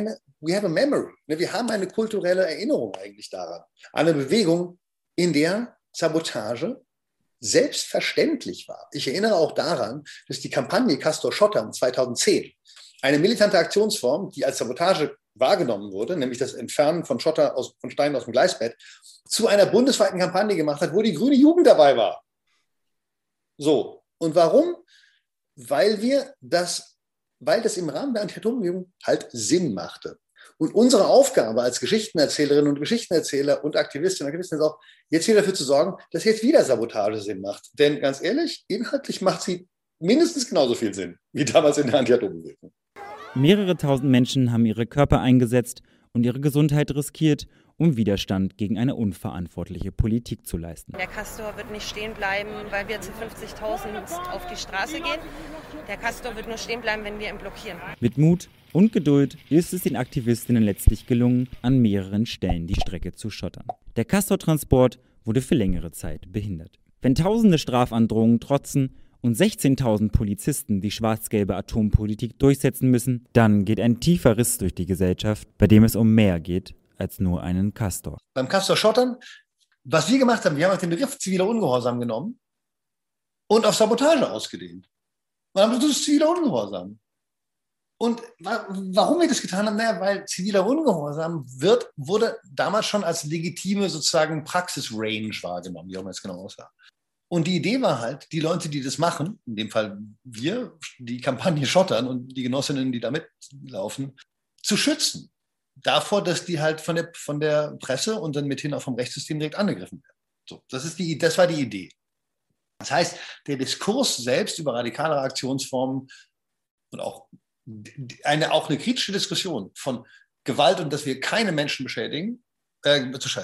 a memory, wir haben eine kulturelle Erinnerung eigentlich daran. Eine Bewegung, in der Sabotage selbstverständlich war. Ich erinnere auch daran, dass die Kampagne Castor Schottern 2010 eine militante Aktionsform, die als Sabotage wahrgenommen wurde, nämlich das Entfernen von Schotter von Steinen aus dem Gleisbett, zu einer bundesweiten Kampagne gemacht hat, wo die grüne Jugend dabei war. So. Und warum? Weil das im Rahmen der Anti-Atom-Bewegung halt Sinn machte. Und unsere Aufgabe als Geschichtenerzählerinnen und Geschichtenerzähler und Aktivistinnen und Aktivisten ist auch, jetzt wieder dafür zu sorgen, dass jetzt wieder Sabotage Sinn macht. Denn ganz ehrlich, inhaltlich macht sie mindestens genauso viel Sinn wie damals in der Anti-Atom-Bewegung. Mehrere tausend Menschen haben ihre Körper eingesetzt und ihre Gesundheit riskiert, um Widerstand gegen eine unverantwortliche Politik zu leisten. Der Castor wird nicht stehen bleiben, weil wir zu 50.000 auf die Straße gehen. Der Castor wird nur stehen bleiben, wenn wir ihn blockieren. Mit Mut und Geduld ist es den Aktivistinnen letztlich gelungen, an mehreren Stellen die Strecke zu schottern. Der Castor-Transport wurde für längere Zeit behindert. Wenn tausende Strafandrohungen trotzen und 16.000 Polizisten die schwarz-gelbe Atompolitik durchsetzen müssen, dann geht ein tiefer Riss durch die Gesellschaft, bei dem es um mehr geht als nur einen Castor. Beim Castor Schottern, was wir gemacht haben, wir haben den Begriff ziviler Ungehorsam genommen und auf Sabotage ausgedehnt. Wir haben das ziviler Ungehorsam. Und warum wir das getan haben? Naja, weil ziviler Ungehorsam wurde damals schon als legitime sozusagen Praxisrange wahrgenommen, wie auch man es genau aussah. Und die Idee war halt, die Leute, die das machen, in dem Fall wir, die Kampagne Schottern und die Genossinnen, die da mitlaufen, zu schützen. Davor, dass die halt von der Presse und dann mithin auch vom Rechtssystem direkt angegriffen werden. So, das war die Idee. Das heißt, der Diskurs selbst über radikalere Aktionsformen und auch eine kritische Diskussion von Gewalt und dass wir keine Menschen beschädigen, dass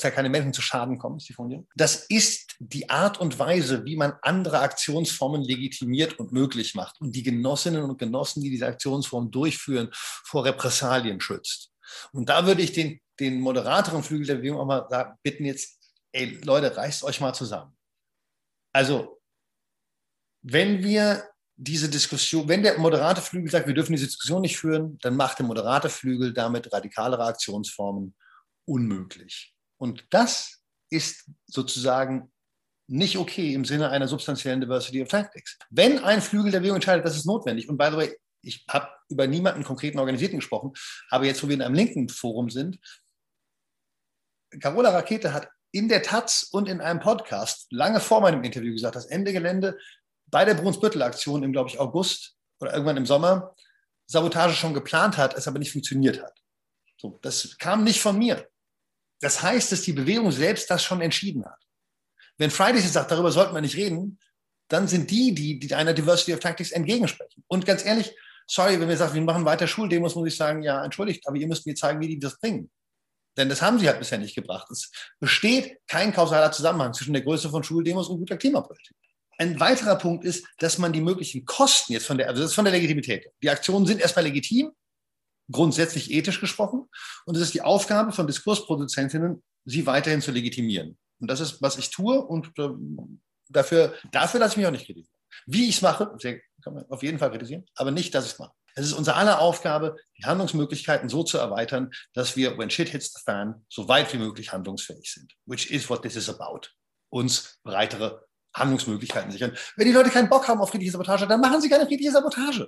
da keine Menschen zu Schaden kommen, ist die Formulierung. Das ist die Art und Weise, wie man andere Aktionsformen legitimiert und möglich macht und die Genossinnen und Genossen, die diese Aktionsformen durchführen, vor Repressalien schützt. Und da würde ich den moderateren Flügel der Bewegung auch mal sagen, bitten jetzt, ey Leute, reißt euch mal zusammen. Also, wenn wir diese Diskussion, wenn der moderate Flügel sagt, wir dürfen diese Diskussion nicht führen, dann macht der moderate Flügel damit radikalere Aktionsformen unmöglich. Und das ist sozusagen nicht okay im Sinne einer substanziellen Diversity of Tactics. Wenn ein Flügel der Bewegung entscheidet, das ist notwendig. Und by the way, ich habe über niemanden konkreten Organisierten gesprochen, aber jetzt, wo wir in einem linken Forum sind, Carola Rackete hat in der Taz und in einem Podcast lange vor meinem Interview gesagt, das Ende Gelände bei der Brunsbüttel-Aktion im, glaube ich, August oder irgendwann im Sommer Sabotage schon geplant hat, es aber nicht funktioniert hat. So, das kam nicht von mir. Das heißt, dass die Bewegung selbst das schon entschieden hat. Wenn Fridays jetzt sagt, darüber sollten wir nicht reden, dann sind die einer Diversity of Tactics entgegensprechen. Und ganz ehrlich, sorry, wenn wir sagen, wir machen weiter Schuldemos, muss ich sagen, ja, entschuldigt, aber ihr müsst mir zeigen, wie die das bringen. Denn das haben sie halt bisher nicht gebracht. Es besteht kein kausaler Zusammenhang zwischen der Größe von Schuldemos und guter Klimapolitik. Ein weiterer Punkt ist, dass man die möglichen Kosten jetzt von der Legitimität. Die Aktionen sind erstmal legitim, grundsätzlich ethisch gesprochen. Und es ist die Aufgabe von Diskursproduzentinnen, sie weiterhin zu legitimieren. Und das ist, was ich tue. Und dafür lasse ich mich auch nicht kritisieren. Wie ich es mache, kann man auf jeden Fall kritisieren, aber nicht, dass ich es mache. Es ist unsere aller Aufgabe, die Handlungsmöglichkeiten so zu erweitern, dass wir, when shit hits the fan, so weit wie möglich handlungsfähig sind. Which is what this is about. Uns breitere Handlungsmöglichkeiten sichern. Wenn die Leute keinen Bock haben auf friedliche Sabotage, dann machen sie keine friedliche Sabotage.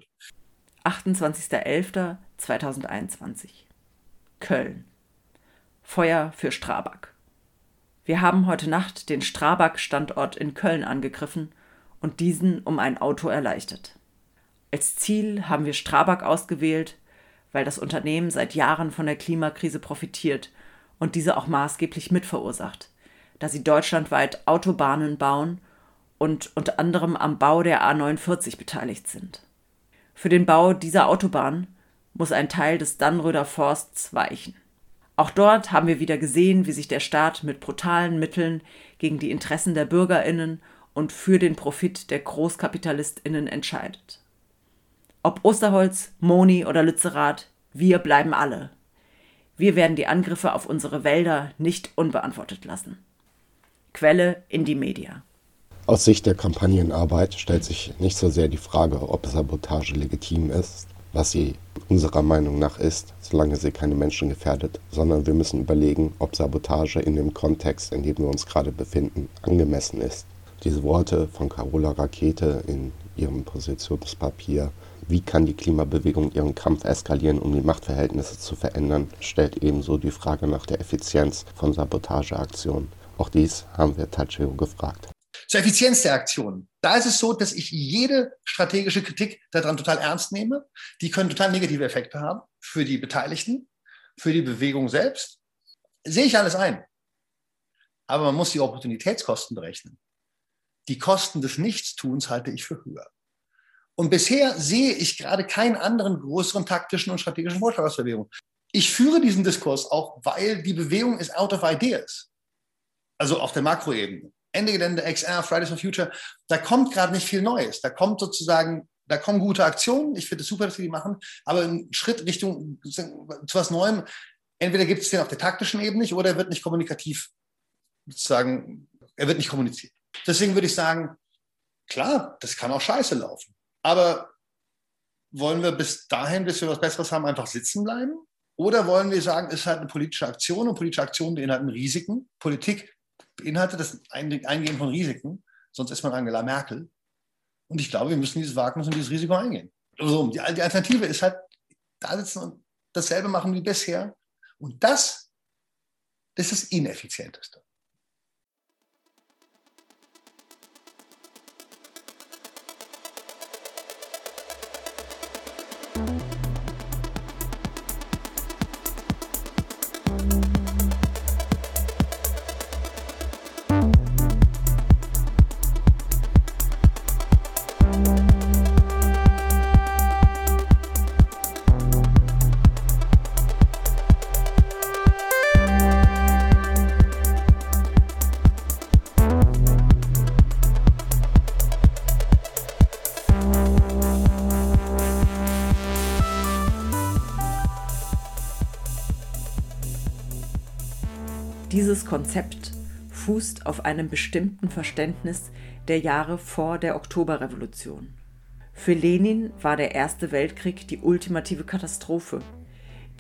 28.11.2021. Köln. Feuer für Strabag. Wir haben heute Nacht den Strabag-Standort in Köln angegriffen und diesen um ein Auto erleichtert. Als Ziel haben wir Strabag ausgewählt, weil das Unternehmen seit Jahren von der Klimakrise profitiert und diese auch maßgeblich mitverursacht, da sie deutschlandweit Autobahnen bauen und unter anderem am Bau der A49 beteiligt sind. Für den Bau dieser Autobahn muss ein Teil des Dannröder Forsts weichen. Auch dort haben wir wieder gesehen, wie sich der Staat mit brutalen Mitteln gegen die Interessen der BürgerInnen und für den Profit der GroßkapitalistInnen entscheidet. Ob Osterholz, Moni oder Lützerath, wir bleiben alle. Wir werden die Angriffe auf unsere Wälder nicht unbeantwortet lassen. Quelle: Indymedia. Aus Sicht der Kampagnenarbeit stellt sich nicht so sehr die Frage, ob Sabotage legitim ist, was sie unserer Meinung nach ist, solange sie keine Menschen gefährdet, sondern wir müssen überlegen, ob Sabotage in dem Kontext, in dem wir uns gerade befinden, angemessen ist. Diese Worte von Carola Rackete in ihrem Positionspapier, wie kann die Klimabewegung ihren Kampf eskalieren, um die Machtverhältnisse zu verändern, stellt ebenso die Frage nach der Effizienz von Sabotageaktionen. Auch dies haben wir Tadzio gefragt. Zur Effizienz der Aktionen. Da ist es so, dass ich jede strategische Kritik daran total ernst nehme. Die können total negative Effekte haben für die Beteiligten, für die Bewegung selbst. Sehe ich alles ein. Aber man muss die Opportunitätskosten berechnen. Die Kosten des Nichtstuns halte ich für höher. Und bisher sehe ich gerade keinen anderen größeren taktischen und strategischen Vorschlag aus der Bewegung. Ich führe diesen Diskurs auch, weil die Bewegung ist out of ideas. Also auf der Makroebene. Ende Gelände, XR, Fridays for Future, da kommt gerade nicht viel Neues. Da kommen gute Aktionen. Ich finde es super, dass wir die machen. Aber einen Schritt Richtung zu was Neuem, entweder gibt es den auf der taktischen Ebene nicht oder er wird nicht kommunikativ, sozusagen, er wird nicht kommuniziert. Deswegen würde ich sagen, klar, das kann auch scheiße laufen. Aber wollen wir bis dahin, bis wir was Besseres haben, einfach sitzen bleiben? Oder wollen wir sagen, es ist halt eine politische Aktion und politische Aktionen beinhalten Risiken? Politik beinhaltet das Eingehen von Risiken, sonst ist man Angela Merkel. Und ich glaube, wir müssen dieses Wagnis und dieses Risiko eingehen. Also die Alternative ist halt, da sitzen und dasselbe machen wie bisher. Und das ist das Ineffizienteste. Dieses Konzept fußt auf einem bestimmten Verständnis der Jahre vor der Oktoberrevolution. Für Lenin war der Erste Weltkrieg die ultimative Katastrophe,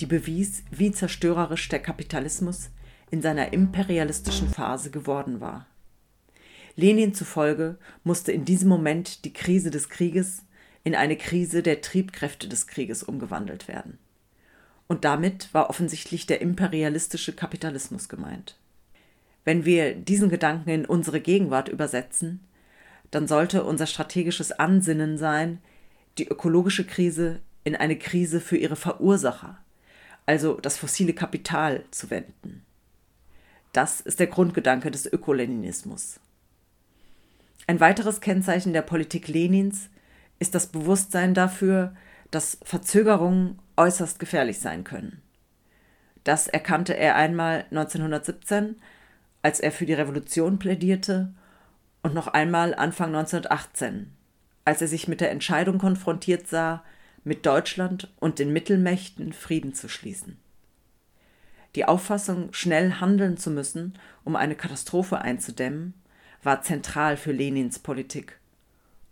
die bewies, wie zerstörerisch der Kapitalismus in seiner imperialistischen Phase geworden war. Lenin zufolge musste in diesem Moment die Krise des Krieges in eine Krise der Triebkräfte des Krieges umgewandelt werden. Und damit war offensichtlich der imperialistische Kapitalismus gemeint. Wenn wir diesen Gedanken in unsere Gegenwart übersetzen, dann sollte unser strategisches Ansinnen sein, die ökologische Krise in eine Krise für ihre Verursacher, also das fossile Kapital, zu wenden. Das ist der Grundgedanke des Ökoleninismus. Ein weiteres Kennzeichen der Politik Lenins ist das Bewusstsein dafür, dass Verzögerungen äußerst gefährlich sein können. Das erkannte er einmal 1917, als er für die Revolution plädierte, und noch einmal Anfang 1918, als er sich mit der Entscheidung konfrontiert sah, mit Deutschland und den Mittelmächten Frieden zu schließen. Die Auffassung, schnell handeln zu müssen, um eine Katastrophe einzudämmen, war zentral für Lenins Politik.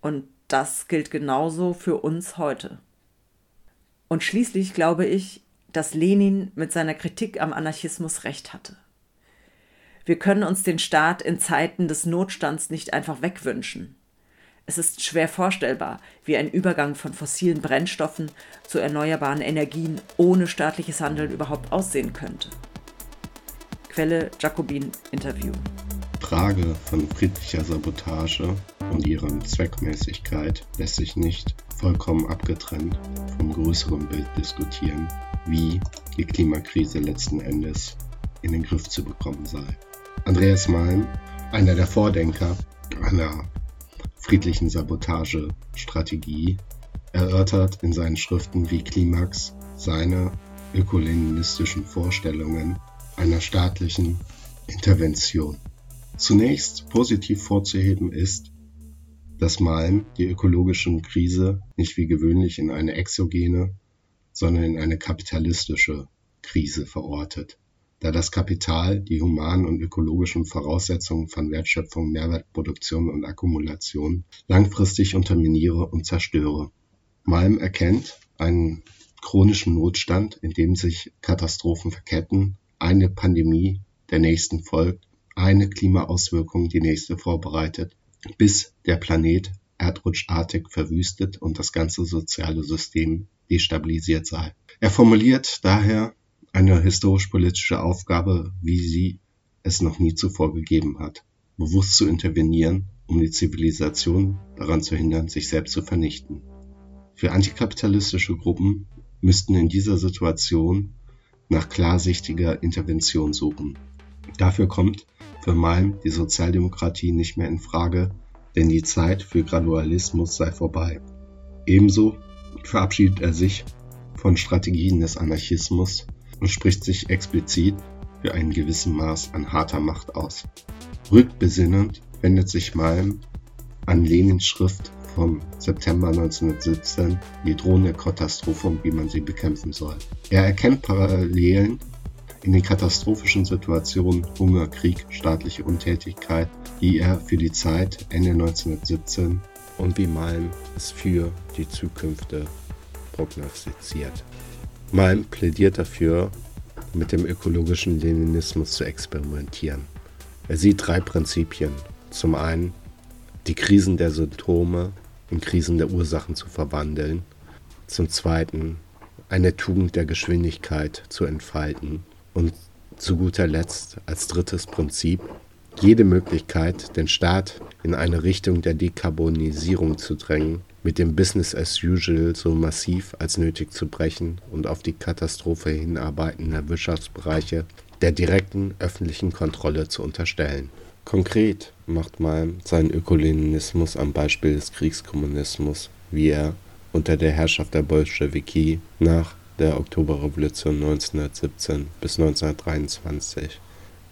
Und das gilt genauso für uns heute. Und schließlich glaube ich, dass Lenin mit seiner Kritik am Anarchismus recht hatte. Wir können uns den Staat in Zeiten des Notstands nicht einfach wegwünschen. Es ist schwer vorstellbar, wie ein Übergang von fossilen Brennstoffen zu erneuerbaren Energien ohne staatliches Handeln überhaupt aussehen könnte. Quelle: Jacobin Interview. Frage von friedlicher Sabotage und ihrer Zweckmäßigkeit lässt sich nicht vollkommen abgetrennt vom größeren Bild diskutieren, wie die Klimakrise letzten Endes in den Griff zu bekommen sei. Andreas Malm, einer der Vordenker einer friedlichen Sabotagestrategie, erörtert in seinen Schriften wie Klimax seine ökoleninistischen Vorstellungen einer staatlichen Intervention. Zunächst positiv vorzuheben ist, dass Malm die ökologischen Krise nicht wie gewöhnlich in eine exogene, sondern in eine kapitalistische Krise verortet, da das Kapital die humanen und ökologischen Voraussetzungen von Wertschöpfung, Mehrwertproduktion und Akkumulation langfristig unterminiere und zerstöre. Malm erkennt einen chronischen Notstand, in dem sich Katastrophen verketten, eine Pandemie der nächsten folgt, eine Klimaauswirkung die nächste vorbereitet, bis der Planet erdrutschartig verwüstet und das ganze soziale System destabilisiert sei. Er formuliert daher eine historisch-politische Aufgabe, wie sie es noch nie zuvor gegeben hat, bewusst zu intervenieren, um die Zivilisation daran zu hindern, sich selbst zu vernichten. Für antikapitalistische Gruppen müssten in dieser Situation nach klarsichtiger Intervention suchen. Dafür kommt für Malm die Sozialdemokratie nicht mehr in Frage, denn die Zeit für Gradualismus sei vorbei. Ebenso verabschiedet er sich von Strategien des Anarchismus und spricht sich explizit für einen gewissen Maß an harter Macht aus. Rückbesinnend wendet sich Malm an Lenins Schrift vom September 1917, die drohende Katastrophe und wie man sie bekämpfen soll. Er erkennt Parallelen in den katastrophischen Situationen Hunger, Krieg, staatliche Untätigkeit, die er für die Zeit Ende 1917 und wie Malm es für die Zukünfte prognostiziert. Malm plädiert dafür, mit dem ökologischen Leninismus zu experimentieren. Er sieht drei Prinzipien. Zum einen, die Krisen der Symptome in Krisen der Ursachen zu verwandeln. Zum zweiten, eine Tugend der Geschwindigkeit zu entfalten. Und zu guter Letzt als drittes Prinzip, jede Möglichkeit, den Staat in eine Richtung der Dekarbonisierung zu drängen, mit dem Business as usual so massiv als nötig zu brechen und auf die Katastrophe hinarbeitender Wirtschaftsbereiche der direkten öffentlichen Kontrolle zu unterstellen. Konkret macht Malm seinen Ökoleninismus am Beispiel des Kriegskommunismus, wie er unter der Herrschaft der Bolschewiki nach der Oktoberrevolution 1917 bis 1923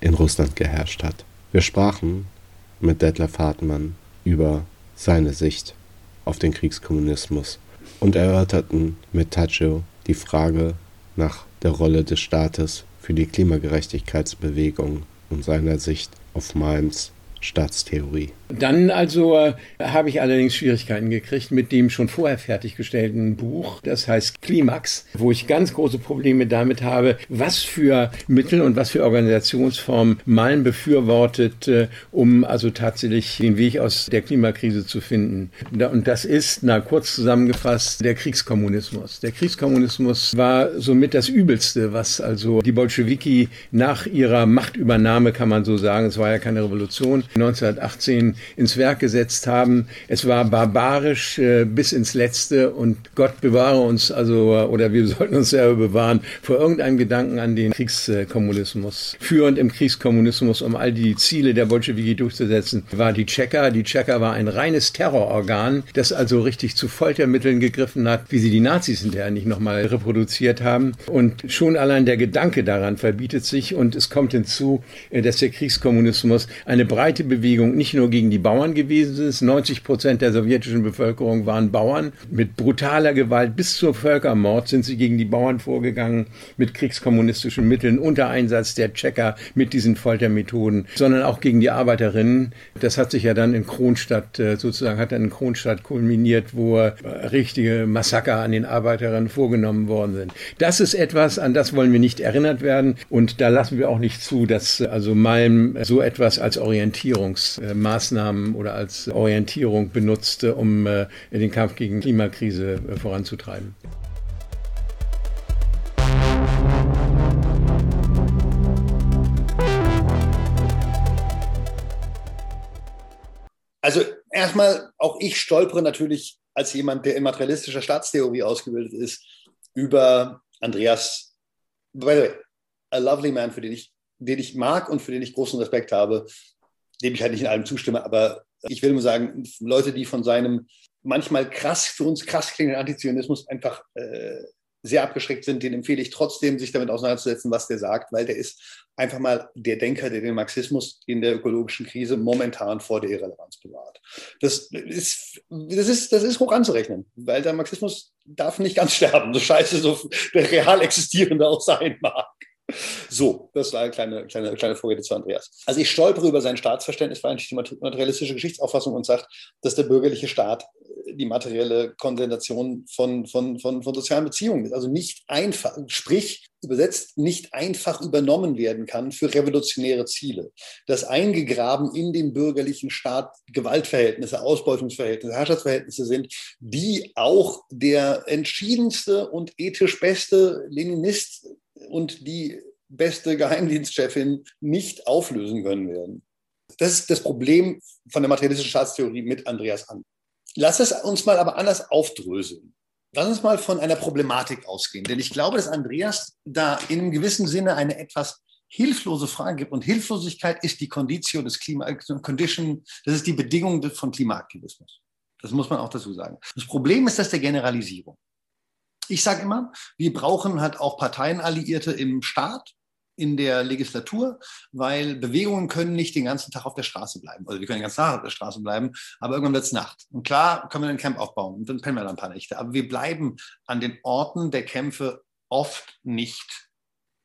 in Russland geherrscht hat. Wir sprachen mit Detlef Hartmann über seine Sicht auf den Kriegskommunismus und erörterten mit Tadzio die Frage nach der Rolle des Staates für die Klimagerechtigkeitsbewegung und seiner Sicht auf Malms Staatstheorie. Dann habe ich allerdings Schwierigkeiten gekriegt mit dem schon vorher fertiggestellten Buch, das heißt Klimax, wo ich ganz große Probleme damit habe, was für Mittel und was für Organisationsformen Malm befürwortet, um also tatsächlich den Weg aus der Klimakrise zu finden. Und das ist, kurz zusammengefasst, der Kriegskommunismus. Der Kriegskommunismus war somit das Übelste, was also die Bolschewiki nach ihrer Machtübernahme, kann man so sagen, es war ja keine Revolution, 1918 ins Werk gesetzt haben. Es war barbarisch bis ins Letzte und Gott bewahre uns, oder wir sollten uns selber bewahren vor irgendeinem Gedanken an den Kriegskommunismus. Führend im Kriegskommunismus, um all die Ziele der Bolschewiki durchzusetzen, war die Tscheka. Die Tscheka war ein reines Terrororgan, das also richtig zu Foltermitteln gegriffen hat, wie sie die Nazis hinterher nicht nochmal reproduziert haben. Und schon allein der Gedanke daran verbietet sich, und es kommt hinzu, dass der Kriegskommunismus eine breite Bewegung nicht nur gegen die Bauern gewesen ist. 90% der sowjetischen Bevölkerung waren Bauern. Mit brutaler Gewalt bis zur Völkermord sind sie gegen die Bauern vorgegangen, mit kriegskommunistischen Mitteln, unter Einsatz der Tscheker mit diesen Foltermethoden, sondern auch gegen die Arbeiterinnen. Das hat sich ja dann in Kronstadt kulminiert, wo richtige Massaker an den Arbeiterinnen vorgenommen worden sind. Das ist etwas, an das wollen wir nicht erinnert werden, und da lassen wir auch nicht zu, dass also Malm so etwas als Orientierungsmaßnahmen oder als Orientierung benutzte, um den Kampf gegen Klimakrise voranzutreiben. Also erstmal, auch ich stolpere natürlich als jemand, der in materialistischer Staatstheorie ausgebildet ist, über Andreas, by the way, a lovely man, für den ich mag und für den ich großen Respekt habe, dem ich halt nicht in allem zustimme, aber ich will nur sagen, Leute, die von seinem manchmal für uns krass klingenden Antizionismus einfach sehr abgeschreckt sind, den empfehle ich trotzdem, sich damit auseinanderzusetzen, was der sagt, weil der ist einfach mal der Denker, der den Marxismus in der ökologischen Krise momentan vor der Irrelevanz bewahrt. Das ist hoch anzurechnen, weil der Marxismus darf nicht ganz sterben, so scheiße so der real existierende auch sein mag. So, das war eine kleine Vorrede zu Andreas. Also ich stolpere über sein Staatsverständnis, weil eigentlich die materialistische Geschichtsauffassung uns sagt, dass der bürgerliche Staat die materielle Kondensation von sozialen Beziehungen ist. Also nicht einfach, sprich übersetzt, nicht einfach übernommen werden kann für revolutionäre Ziele. Das eingegraben in dem bürgerlichen Staat Gewaltverhältnisse, Ausbeutungsverhältnisse, Herrschaftsverhältnisse sind, die auch der entschiedenste und ethisch beste Leninist und die beste Geheimdienstchefin nicht auflösen können werden. Das ist das Problem von der materialistischen Staatstheorie mit Andreas an. Lass es uns mal aber anders aufdröseln. Lass uns mal von einer Problematik ausgehen. Denn ich glaube, dass Andreas da in einem gewissen Sinne eine etwas hilflose Frage gibt. Und Hilflosigkeit ist die Conditio des Condition, das ist die Bedingung von Klimaaktivismus. Das muss man auch dazu sagen. Das Problem ist das der Generalisierung. Ich sage immer, wir brauchen halt auch Parteienalliierte im Staat, in der Legislatur, weil Bewegungen können nicht den ganzen Tag auf der Straße bleiben. Also wir können den ganzen Tag auf der Straße bleiben, aber irgendwann wird es Nacht. Und klar können wir ein Camp aufbauen und dann pennen wir dann ein paar Nächte. Aber wir bleiben an den Orten der Kämpfe oft nicht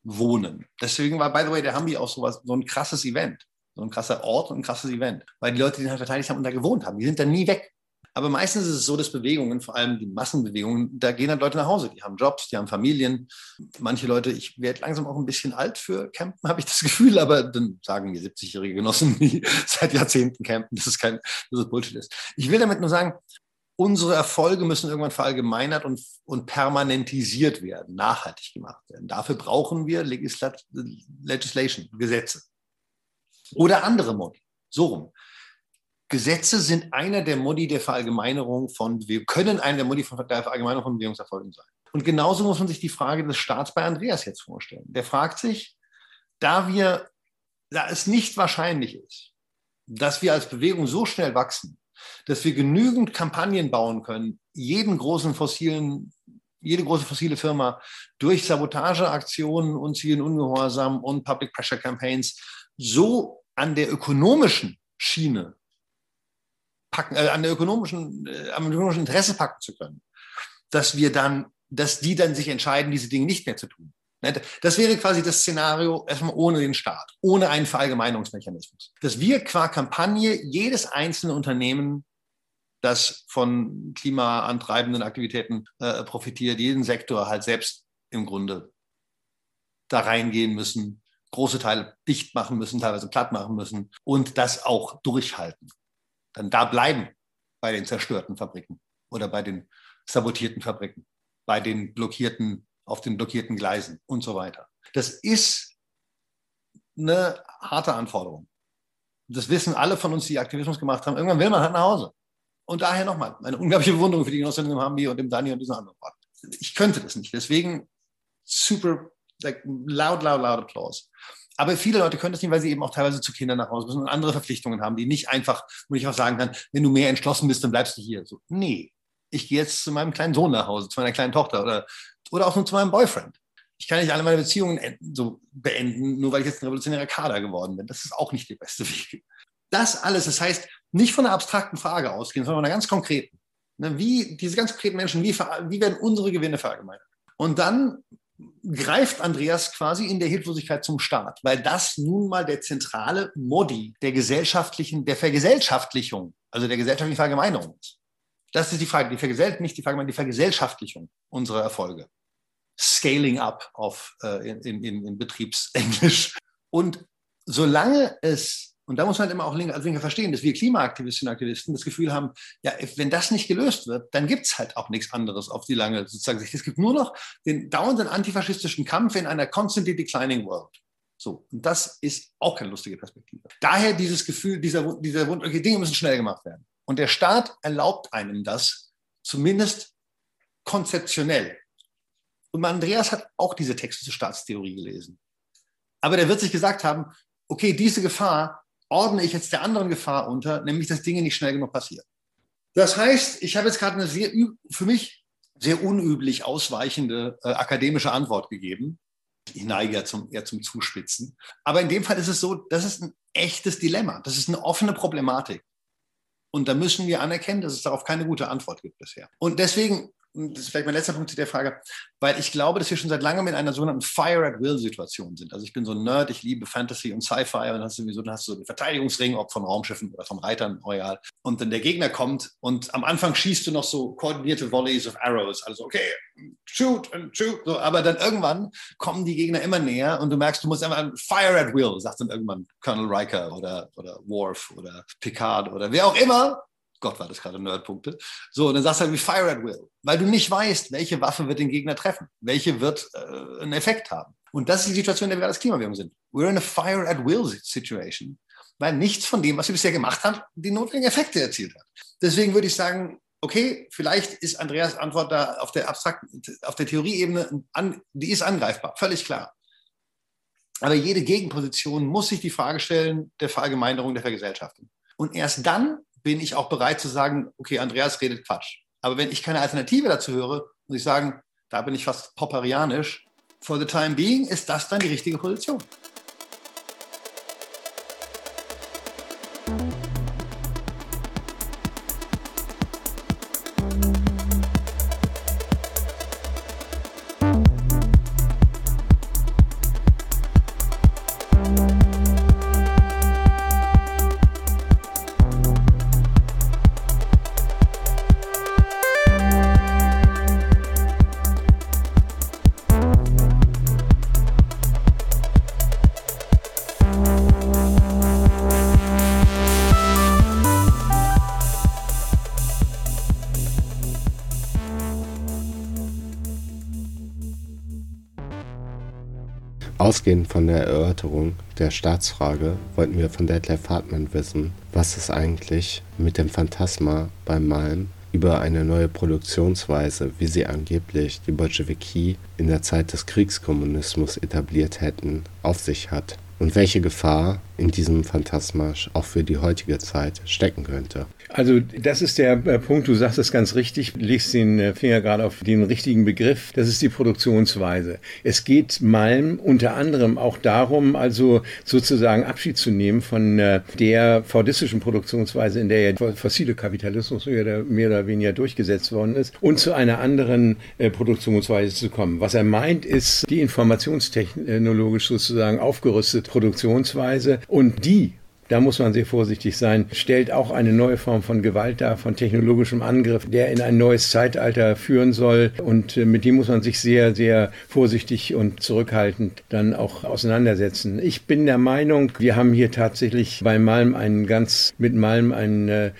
wohnen. Deswegen war, by the way, der Hambi auch so ein krasses Event. So ein krasser Ort und ein krasses Event. Weil die Leute, die den halt verteidigt haben und da gewohnt haben, die sind dann nie weg. Aber meistens ist es so, dass Bewegungen, vor allem die Massenbewegungen, da gehen halt Leute nach Hause. Die haben Jobs, die haben Familien. Manche Leute, ich werde langsam auch ein bisschen alt für Campen, habe ich das Gefühl, aber dann sagen mir 70-jährige Genossen, die seit Jahrzehnten campen, dass es Bullshit ist. Ich will damit nur sagen, unsere Erfolge müssen irgendwann verallgemeinert und permanentisiert werden, nachhaltig gemacht werden. Dafür brauchen wir Legislation, Gesetze. Oder andere Modi, so rum. Gesetze sind einer der Modi der Verallgemeinerung von Bewegungen, können einer der Modi der Verallgemeinerung von Bewegungserfolgen sein. Und genauso muss man sich die Frage des Staats bei Andreas jetzt vorstellen. Der fragt sich, da es nicht wahrscheinlich ist, dass wir als Bewegung so schnell wachsen, dass wir genügend Kampagnen bauen können, jede große fossile Firma durch Sabotageaktionen und zivilen Ungehorsam und Public Pressure Campaigns so an der ökonomischen Schiene am ökonomischen Interesse packen zu können, dass die dann sich entscheiden, diese Dinge nicht mehr zu tun. Das wäre quasi das Szenario erstmal ohne den Staat, ohne einen Verallgemeinerungsmechanismus. Dass wir qua Kampagne jedes einzelne Unternehmen, das von klimaantreibenden Aktivitäten profitiert, jeden Sektor halt selbst im Grunde da reingehen müssen, große Teile dicht machen müssen, teilweise platt machen müssen und das auch durchhalten. Dann da bleiben bei den zerstörten Fabriken oder bei den sabotierten Fabriken, auf den blockierten Gleisen und so weiter. Das ist eine harte Anforderung. Das wissen alle von uns, die Aktivismus gemacht haben. Irgendwann will man halt nach Hause. Und daher nochmal, eine unglaubliche Bewunderung für die Genossinnen im Hambi und im Dani und diesen anderen Ort. Ich könnte das nicht. Deswegen super, loud applause. Aber viele Leute können das nicht, weil sie eben auch teilweise zu Kindern nach Hause müssen und andere Verpflichtungen haben, die nicht einfach, wo ich auch sagen kann, wenn du mehr entschlossen bist, dann bleibst du hier. So, nee, ich gehe jetzt zu meinem kleinen Sohn nach Hause, zu meiner kleinen Tochter oder auch nur zu meinem Boyfriend. Ich kann nicht alle meine Beziehungen beenden, nur weil ich jetzt ein revolutionärer Kader geworden bin. Das ist auch nicht der beste Weg. Das alles, das heißt, nicht von einer abstrakten Frage ausgehen, sondern von einer ganz konkreten. Wie diese ganz konkreten Menschen, wie werden unsere Gewinne verallgemeinert? Und dann greift Andreas quasi in der Hilflosigkeit zum Staat, weil das nun mal der zentrale Modi der Vergesellschaftlichung, also der gesellschaftlichen Verallgemeinerung ist. Das ist die Frage, die Vergesellschaftlichung unserer Erfolge. Scaling up auf in Betriebsenglisch. Und solange es, und da muss man halt immer auch als Linke verstehen, dass wir Klimaaktivistinnen und Aktivisten das Gefühl haben, ja, wenn das nicht gelöst wird, dann gibt es halt auch nichts anderes auf die lange sozusagen Sicht. Es gibt nur noch den dauernden antifaschistischen Kampf in einer constantly declining world. So, und das ist auch keine lustige Perspektive. Daher dieses Gefühl, dieser Wunsch, okay, Dinge müssen schnell gemacht werden. Und der Staat erlaubt einem das, zumindest konzeptionell. Und Andreas hat auch diese Texte zur Staatstheorie gelesen. Aber der wird sich gesagt haben, okay, diese Gefahr ordne ich jetzt der anderen Gefahr unter, nämlich dass Dinge nicht schnell genug passieren. Das heißt, ich habe jetzt gerade eine für mich sehr unüblich ausweichende akademische Antwort gegeben. Ich neige ja eher zum Zuspitzen. Aber in dem Fall ist es so, das ist ein echtes Dilemma. Das ist eine offene Problematik. Und da müssen wir anerkennen, dass es darauf keine gute Antwort gibt bisher. Und deswegen das ist vielleicht mein letzter Punkt zu der Frage, weil ich glaube, dass wir schon seit langem in einer sogenannten Fire-at-Will-Situation sind. Also ich bin so ein Nerd, ich liebe Fantasy und Sci-Fi und dann hast du so einen Verteidigungsring, ob von Raumschiffen oder von Reitern, royal. Und dann der Gegner kommt und am Anfang schießt du noch so koordinierte Volleys of Arrows, also okay, shoot and shoot, so, aber dann irgendwann kommen die Gegner immer näher und du merkst, du musst einfach Fire-at-Will, sagt dann irgendwann Colonel Riker oder Worf oder Picard oder wer auch immer. Gott, war das gerade Nerdpunkte. So, und dann sagst du halt wie Fire at Will, weil du nicht weißt, welche Waffe wird den Gegner treffen, welche wird einen Effekt haben. Und das ist die Situation, in der wir als Klimawirkung sind. We're in a Fire at Will Situation, weil nichts von dem, was wir bisher gemacht haben, die notwendigen Effekte erzielt hat. Deswegen würde ich sagen, okay, vielleicht ist Andreas Antwort da auf der abstrakten, auf der Theorieebene, die ist angreifbar, völlig klar. Aber jede Gegenposition muss sich die Frage stellen der Verallgemeinerung, der Vergesellschaftung. Und erst dann bin ich auch bereit zu sagen, okay, Andreas redet Quatsch. Aber wenn ich keine Alternative dazu höre, muss ich sagen, da bin ich fast popperianisch. For the time being ist das dann die richtige Position. Ausgehend von der Erörterung der Staatsfrage wollten wir von Detlef Hartmann wissen, was es eigentlich mit dem Phantasma beim Malm über eine neue Produktionsweise, wie sie angeblich die Bolschewiki in der Zeit des Kriegskommunismus etabliert hätten, auf sich hat und welche Gefahr in diesem Phantasma auch für die heutige Zeit stecken könnte. Also das ist der Punkt, du sagst es ganz richtig, legst den Finger gerade auf den richtigen Begriff, das ist die Produktionsweise. Es geht Malm unter anderem auch darum, also sozusagen Abschied zu nehmen von der fordistischen Produktionsweise, in der ja der fossile Kapitalismus mehr oder weniger durchgesetzt worden ist, und zu einer anderen Produktionsweise zu kommen. Was er meint, ist die informationstechnologisch sozusagen aufgerüstete Produktionsweise, und die, da muss man sehr vorsichtig sein, stellt auch eine neue Form von Gewalt dar, von technologischem Angriff, der in ein neues Zeitalter führen soll. Und mit dem muss man sich sehr, sehr vorsichtig und zurückhaltend dann auch auseinandersetzen. Ich bin der Meinung, wir haben hier tatsächlich bei Malm einen ganz knallharten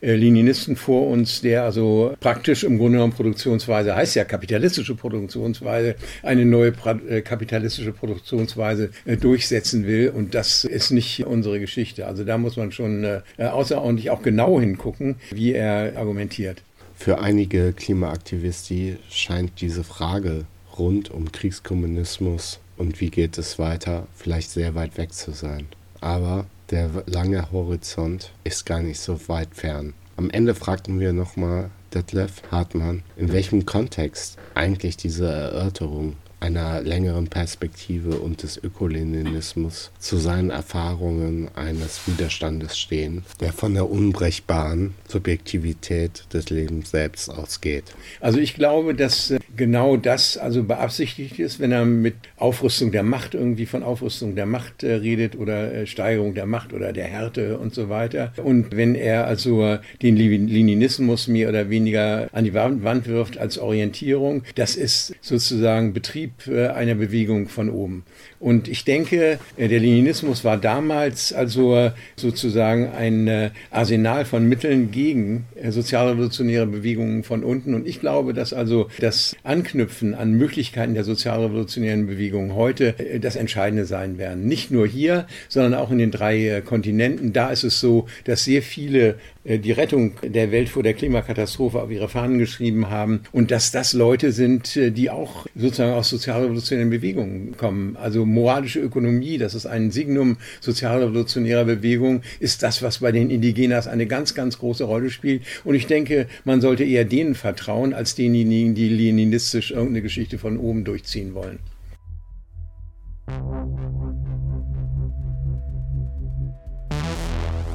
Leninisten vor uns, der also praktisch im Grunde genommen Produktionsweise, heißt ja kapitalistische Produktionsweise, eine neue kapitalistische Produktionsweise durchsetzen will. Und das ist nicht unsere Geschichte. Also da muss man schon außerordentlich auch genau hingucken, wie er argumentiert. Für einige Klimaaktivisten scheint diese Frage rund um Kriegskommunismus und wie geht es weiter, vielleicht sehr weit weg zu sein. Aber der lange Horizont ist gar nicht so weit fern. Am Ende fragten wir nochmal Detlef Hartmann, in welchem Kontext eigentlich diese Erörterung einer längeren Perspektive und des Ökoleninismus zu seinen Erfahrungen eines Widerstandes stehen, der von der unbrechbaren Subjektivität des Lebens selbst ausgeht. Also ich glaube, dass genau das also beabsichtigt ist, wenn er mit Aufrüstung der Macht irgendwie von Aufrüstung der Macht redet oder Steigerung der Macht oder der Härte und so weiter. Und wenn er also den Leninismus mehr oder weniger an die Wand wirft als Orientierung, das ist sozusagen Betrieb einer Bewegung von oben. Und ich denke, der Leninismus war damals also sozusagen ein Arsenal von Mitteln gegen sozialrevolutionäre Bewegungen von unten. Und ich glaube, dass also das Anknüpfen an Möglichkeiten der sozialrevolutionären Bewegungen heute das Entscheidende sein werden. Nicht nur hier, sondern auch in den 3 Kontinenten. Da ist es so, dass sehr viele die Rettung der Welt vor der Klimakatastrophe auf ihre Fahnen geschrieben haben und dass das Leute sind, die auch sozusagen aus sozialrevolutionären Bewegungen kommen. Also moralische Ökonomie, das ist ein Signum sozialrevolutionärer Bewegung, ist das, was bei den Indigenas eine ganz, ganz große Rolle spielt. Und ich denke, man sollte eher denen vertrauen, als denjenigen, die leninistisch irgendeine Geschichte von oben durchziehen wollen.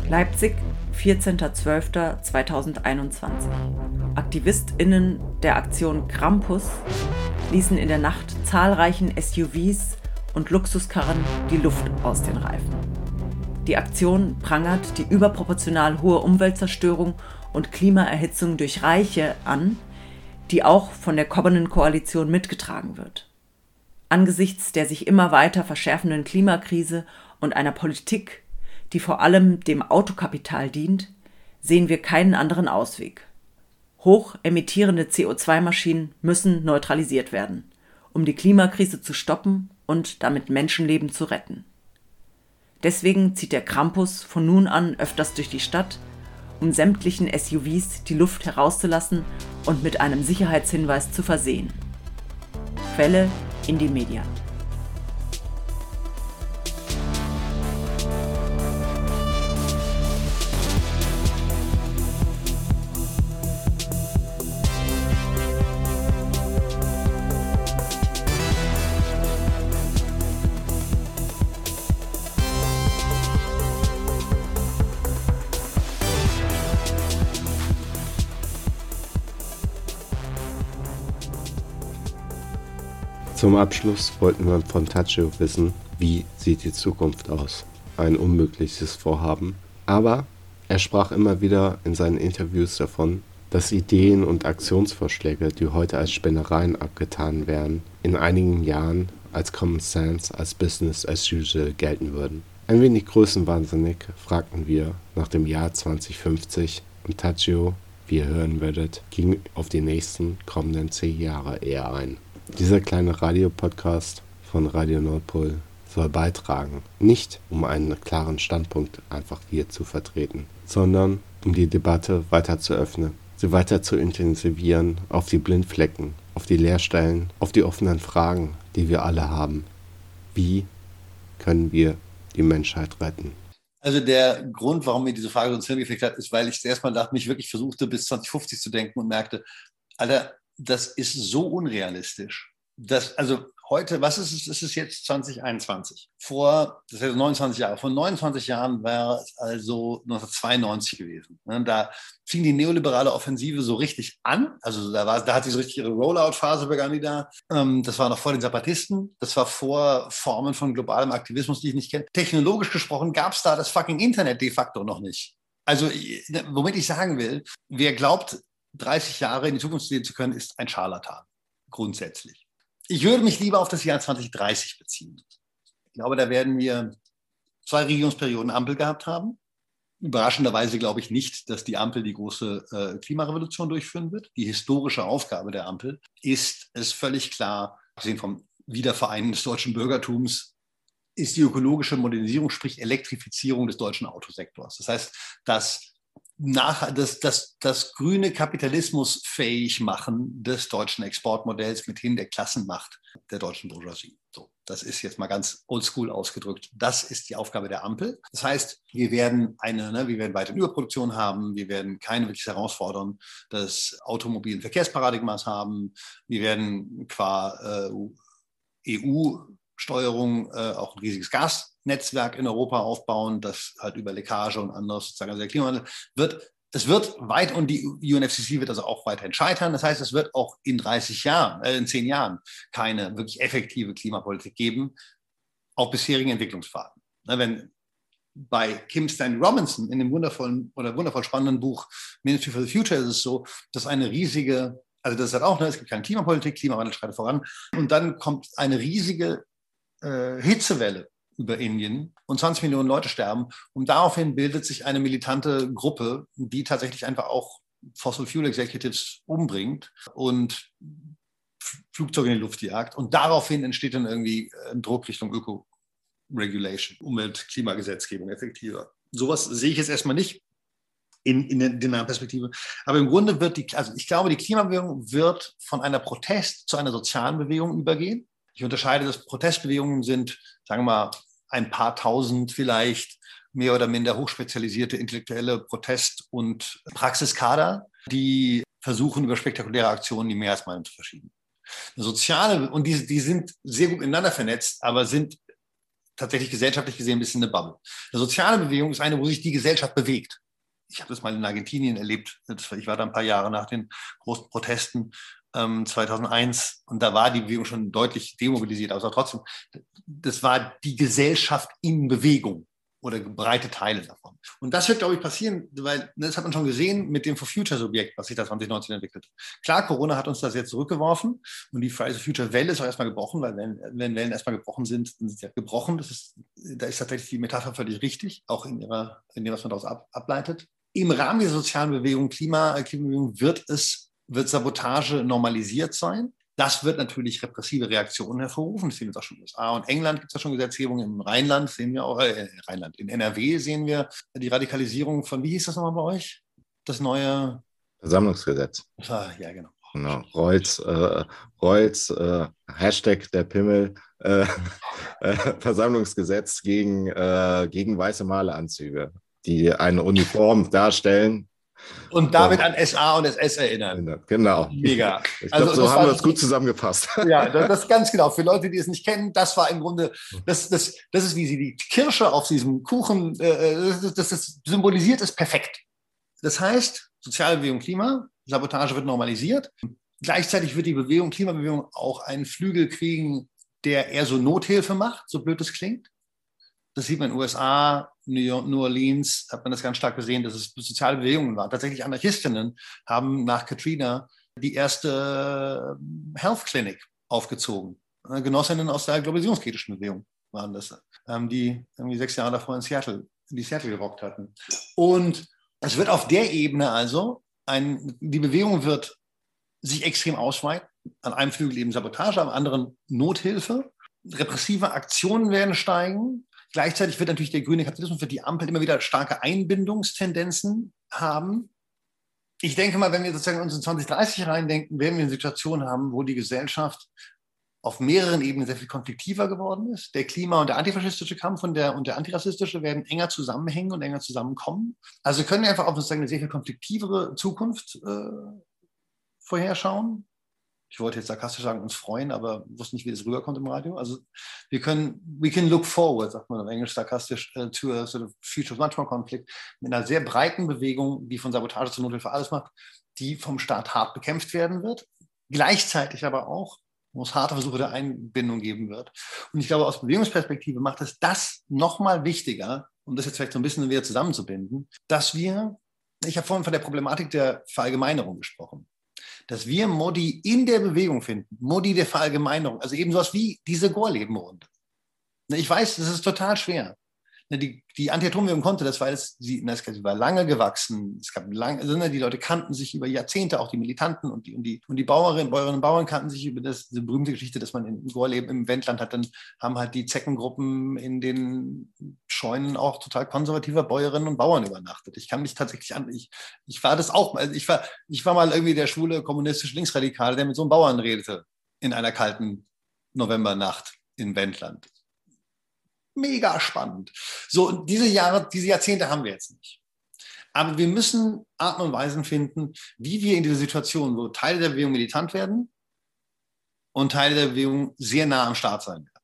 Leipzig, 14.12.2021. AktivistInnen der Aktion Krampus ließen in der Nacht zahlreichen SUVs und Luxuskarren die Luft aus den Reifen. Die Aktion prangert die überproportional hohe Umweltzerstörung und Klimaerhitzung durch Reiche an, die auch von der kommenden Koalition mitgetragen wird. Angesichts der sich immer weiter verschärfenden Klimakrise und einer Politik, die vor allem dem Autokapital dient, sehen wir keinen anderen Ausweg. Hochemittierende CO2-Maschinen müssen neutralisiert werden, um die Klimakrise zu stoppen und damit Menschenleben zu retten. Deswegen zieht der Krampus von nun an öfters durch die Stadt, um sämtlichen SUVs die Luft herauszulassen und mit einem Sicherheitshinweis zu versehen. Quelle: Indymedia. Zum Abschluss wollten wir von Tadzio wissen, wie sieht die Zukunft aus? Ein unmögliches Vorhaben. Aber er sprach immer wieder in seinen Interviews davon, dass Ideen und Aktionsvorschläge, die heute als Spinnereien abgetan werden, in einigen Jahren als Common Sense, als Business as usual gelten würden. Ein wenig größenwahnsinnig fragten wir nach dem Jahr 2050 und Tadzio, wie ihr hören werdet, ging auf die nächsten kommenden 10 Jahre eher ein. Dieser kleine Radiopodcast von Radio Nordpol soll beitragen, nicht um einen klaren Standpunkt einfach hier zu vertreten, sondern um die Debatte weiter zu öffnen, sie weiter zu intensivieren auf die Blindflecken, auf die Leerstellen, auf die offenen Fragen, die wir alle haben. Wie können wir die Menschheit retten? Also der Grund, warum mir diese Frage so ins Hirn geflickt hat, ist, weil ich zuerst mal mich wirklich versuchte, bis 2050 zu denken und merkte, Alter, das ist so unrealistisch. Es ist jetzt 2021. Das heißt 29 Jahre. Vor 29 Jahren war es also 1992 gewesen. Da fing die neoliberale Offensive so richtig an. Also da hat sie so richtig ihre Rollout-Phase begann die da. Das war noch vor den Zapatisten. Das war vor Formen von globalem Aktivismus, die ich nicht kenne. Technologisch gesprochen gab es da das fucking Internet de facto noch nicht. Also womit ich sagen will, wer glaubt, 30 Jahre in die Zukunft sehen zu können, ist ein Scharlatan, grundsätzlich. Ich würde mich lieber auf das Jahr 2030 beziehen. Ich glaube, da werden wir 2 Regierungsperioden Ampel gehabt haben. Überraschenderweise glaube ich nicht, dass die Ampel die große Klimarevolution durchführen wird. Die historische Aufgabe der Ampel ist es völlig klar, abgesehen vom Wiedervereinen des deutschen Bürgertums, ist die ökologische Modernisierung, sprich Elektrifizierung des deutschen Autosektors. Das heißt, das grüne kapitalismusfähig machen des deutschen Exportmodells mithin der Klassenmacht der deutschen Bourgeoisie. So, das ist jetzt mal ganz oldschool ausgedrückt. Das ist die Aufgabe der Ampel. Das heißt, wir werden weiter Überproduktion haben, wir werden keine wirklich herausfordern, das automobilen Verkehrsparadigmas haben, wir werden qua EU-Steuerung auch ein riesiges Gasnetzwerk in Europa aufbauen, das halt über Leckage und anderes, sozusagen also der Klimawandel, die UNFCCC wird also auch weiterhin scheitern. Das heißt, es wird auch in 10 Jahren keine wirklich effektive Klimapolitik geben auf bisherigen Entwicklungsfahrten. Wenn bei Kim Stanley Robinson in dem wundervoll spannenden Buch Ministry for the Future ist es so, dass eine riesige, also das ist halt auch, es gibt keine Klimapolitik, Klimawandel schreitet voran und dann kommt eine riesige Hitzewelle über Indien und 20 Millionen Leute sterben. Und daraufhin bildet sich eine militante Gruppe, die tatsächlich einfach auch Fossil Fuel Executives umbringt und Flugzeuge in die Luft jagt. Und daraufhin entsteht dann irgendwie ein Druck Richtung Öko-Regulation, Umwelt-Klimagesetzgebung effektiver. Sowas sehe ich jetzt erstmal nicht in der nahen Perspektive. Aber im Grunde ich glaube, die Klimabewegung wird von einer Protest zu einer sozialen Bewegung übergehen. Ich unterscheide, dass Protestbewegungen sind, sagen wir mal, ein paar tausend vielleicht mehr oder minder hochspezialisierte intellektuelle Protest- und Praxiskader, die versuchen, über spektakuläre Aktionen die Mehrheitsmeinung zu verschieben. Soziale, und die sind sehr gut ineinander vernetzt, aber sind tatsächlich gesellschaftlich gesehen ein bisschen eine Bubble. Eine soziale Bewegung ist eine, wo sich die Gesellschaft bewegt. ich habe das mal in Argentinien erlebt, ich war da ein paar Jahre nach den großen Protesten 2001 und da war die Bewegung schon deutlich demobilisiert, aber trotzdem, das war die Gesellschaft in Bewegung oder breite Teile davon. Und das wird, glaube ich, passieren, weil das hat man schon gesehen mit dem For-Future-Subjekt, was sich da 2019 entwickelt hat. Klar, Corona hat uns das jetzt zurückgeworfen und die Fridays-for-Future-Welle ist auch erstmal gebrochen, weil wenn Wellen erstmal gebrochen sind, dann sind sie ja gebrochen. Da ist tatsächlich die Metapher völlig richtig, auch in dem, was man daraus ableitet. Im Rahmen der sozialen Bewegung, Klimabewegung, wird Sabotage normalisiert sein. Das wird natürlich repressive Reaktionen hervorrufen. Das sehen wir jetzt auch schon in den USA und England, gibt es ja schon Gesetzgebung. Im Rheinland sehen wir auch, in NRW sehen wir die Radikalisierung von, wie hieß das nochmal bei euch? Das neue Versammlungsgesetz. Ah, ja, genau. Reutz, Hashtag der Pimmel, Versammlungsgesetz gegen weiße Maleranzüge, die eine Uniform darstellen. Und damit an SA und SS erinnern. Genau. Mega. Ich glaube, so haben wir das gut zusammengefasst. Ja, das ganz genau. Für Leute, die es nicht kennen, das war im Grunde, das ist, wie sie die Kirsche auf diesem Kuchen, das symbolisiert ist perfekt. Das heißt, soziale Bewegung Klima, Sabotage wird normalisiert. Gleichzeitig wird die Bewegung, Klimabewegung auch einen Flügel kriegen, der eher so Nothilfe macht, so blöd es klingt. Das sieht man in den USA, New Orleans, hat man das ganz stark gesehen, dass es soziale Bewegungen waren. Tatsächlich Anarchistinnen haben nach Katrina die erste Health Clinic aufgezogen. Genossinnen aus der globalisierungskritischen Bewegung waren das, die irgendwie 6 Jahre davor in Seattle gerockt hatten. Und es wird auf der Ebene also, die Bewegung wird sich extrem ausweiten. An einem Flügel eben Sabotage, am anderen Nothilfe. Repressive Aktionen werden steigen. Gleichzeitig wird natürlich der grüne Kapitalismus für die Ampel immer wieder starke Einbindungstendenzen haben. Ich denke mal, wenn wir sozusagen uns in 2030 reindenken, werden wir eine Situation haben, wo die Gesellschaft auf mehreren Ebenen sehr viel konfliktiver geworden ist. Der Klima- und der antifaschistische Kampf und der antirassistische werden enger zusammenhängen und enger zusammenkommen. Also können wir einfach auf sozusagen eine sehr viel konfliktivere Zukunft vorherschauen. Ich wollte jetzt sarkastisch sagen, uns freuen, aber wusste nicht, wie das rüberkommt im Radio. Also we can look forward, sagt man im Englisch sarkastisch, to a sort of future of much more conflict, mit einer sehr breiten Bewegung, die von Sabotage zur Nothilfe alles macht, die vom Staat hart bekämpft werden wird. Gleichzeitig aber auch, wo es harte Versuche der Einbindung geben wird. Und ich glaube, aus Bewegungsperspektive macht es das nochmal wichtiger, um das jetzt vielleicht so ein bisschen wieder zusammenzubinden, dass ich habe vorhin von der Problematik der Verallgemeinerung gesprochen, dass wir Modi in der Bewegung finden, Modi der Verallgemeinerung, also eben sowas wie diese Gorleben-Runde. Ich weiß, das ist total schwer. Die Anti-Atom-Bewegung konnte das, weil sie war lange gewachsen, es gab lange, die Leute kannten sich über Jahrzehnte, auch die Militanten und die Bäuerinnen und Bauern kannten sich über diese berühmte Geschichte, dass man in Gorleben im Wendland hat, dann haben halt die Zeckengruppen in den Scheunen auch total konservativer Bäuerinnen und Bauern übernachtet. Ich kann mich tatsächlich ich war das auch mal, also ich war mal irgendwie der schwule kommunistische Linksradikale, der mit so einem Bauern redete in einer kalten Novembernacht in Wendland. Mega spannend. So, und diese Jahrzehnte haben wir jetzt nicht. Aber wir müssen Arten und Weisen finden, wie wir in dieser Situation, wo Teile der Bewegung militant werden und Teile der Bewegung sehr nah am Staat sein werden.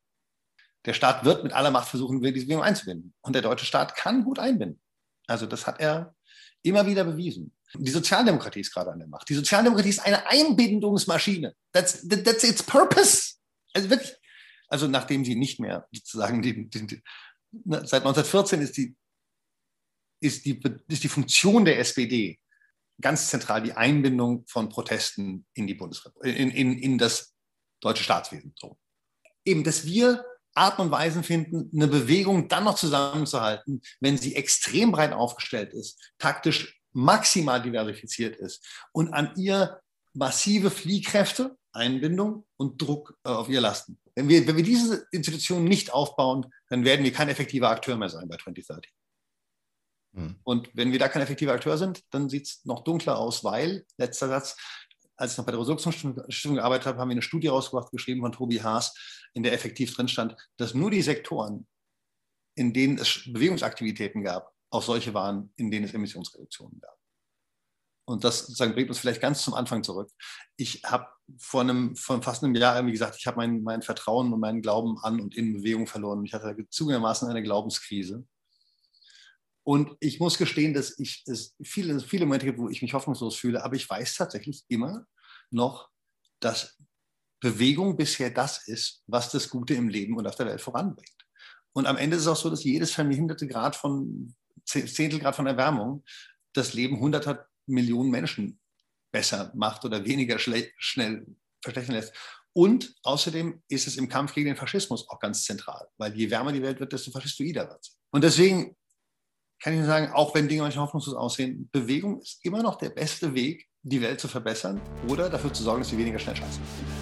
Der Staat wird mit aller Macht versuchen, diese Bewegung einzubinden. Und der deutsche Staat kann gut einbinden. Also das hat er immer wieder bewiesen. Die Sozialdemokratie ist gerade an der Macht. Die Sozialdemokratie ist eine Einbindungsmaschine. That's its purpose. Also wirklich. Also nachdem sie nicht mehr sozusagen, seit 1914 ist die Funktion der SPD ganz zentral die Einbindung von Protesten in die Bundesrepublik, in das deutsche Staatswesen. So. Eben, dass wir Arten und Weisen finden, eine Bewegung dann noch zusammenzuhalten, wenn sie extrem breit aufgestellt ist, taktisch maximal diversifiziert ist und an ihr massive Fliehkräfte, Einbindung und Druck auf ihr lasten. Wenn wir diese Institutionen nicht aufbauen, dann werden wir kein effektiver Akteur mehr sein bei 2030. Hm. Und wenn wir da kein effektiver Akteur sind, dann sieht es noch dunkler aus, weil, letzter Satz, als ich noch bei der Resolutionsstiftung gearbeitet habe, haben wir eine Studie rausgebracht, geschrieben von Tobi Haas, in der effektiv drin stand, dass nur die Sektoren, in denen es Bewegungsaktivitäten gab, auch solche waren, in denen es Emissionsreduktionen gab. Und das sozusagen bringt uns vielleicht ganz zum Anfang zurück. Ich habe vor fast einem Jahr irgendwie gesagt, ich habe mein Vertrauen und meinen Glauben an und in Bewegung verloren. Ich hatte zugegebenermaßen eine Glaubenskrise. Und ich muss gestehen, dass es viele Momente gibt, wo ich mich hoffnungslos fühle, aber ich weiß tatsächlich immer noch, dass Bewegung bisher das ist, was das Gute im Leben und auf der Welt voranbringt. Und am Ende ist es auch so, dass jedes verminderte Grad von Zehntelgrad von Erwärmung das Leben hunderter Millionen Menschen besser macht oder weniger schnell verschlechtern lässt. Und außerdem ist es im Kampf gegen den Faschismus auch ganz zentral, weil je wärmer die Welt wird, desto faschistoider wird es. Und deswegen kann ich nur sagen, auch wenn Dinge manchmal hoffnungslos aussehen, Bewegung ist immer noch der beste Weg, die Welt zu verbessern oder dafür zu sorgen, dass sie weniger schnell scheißen.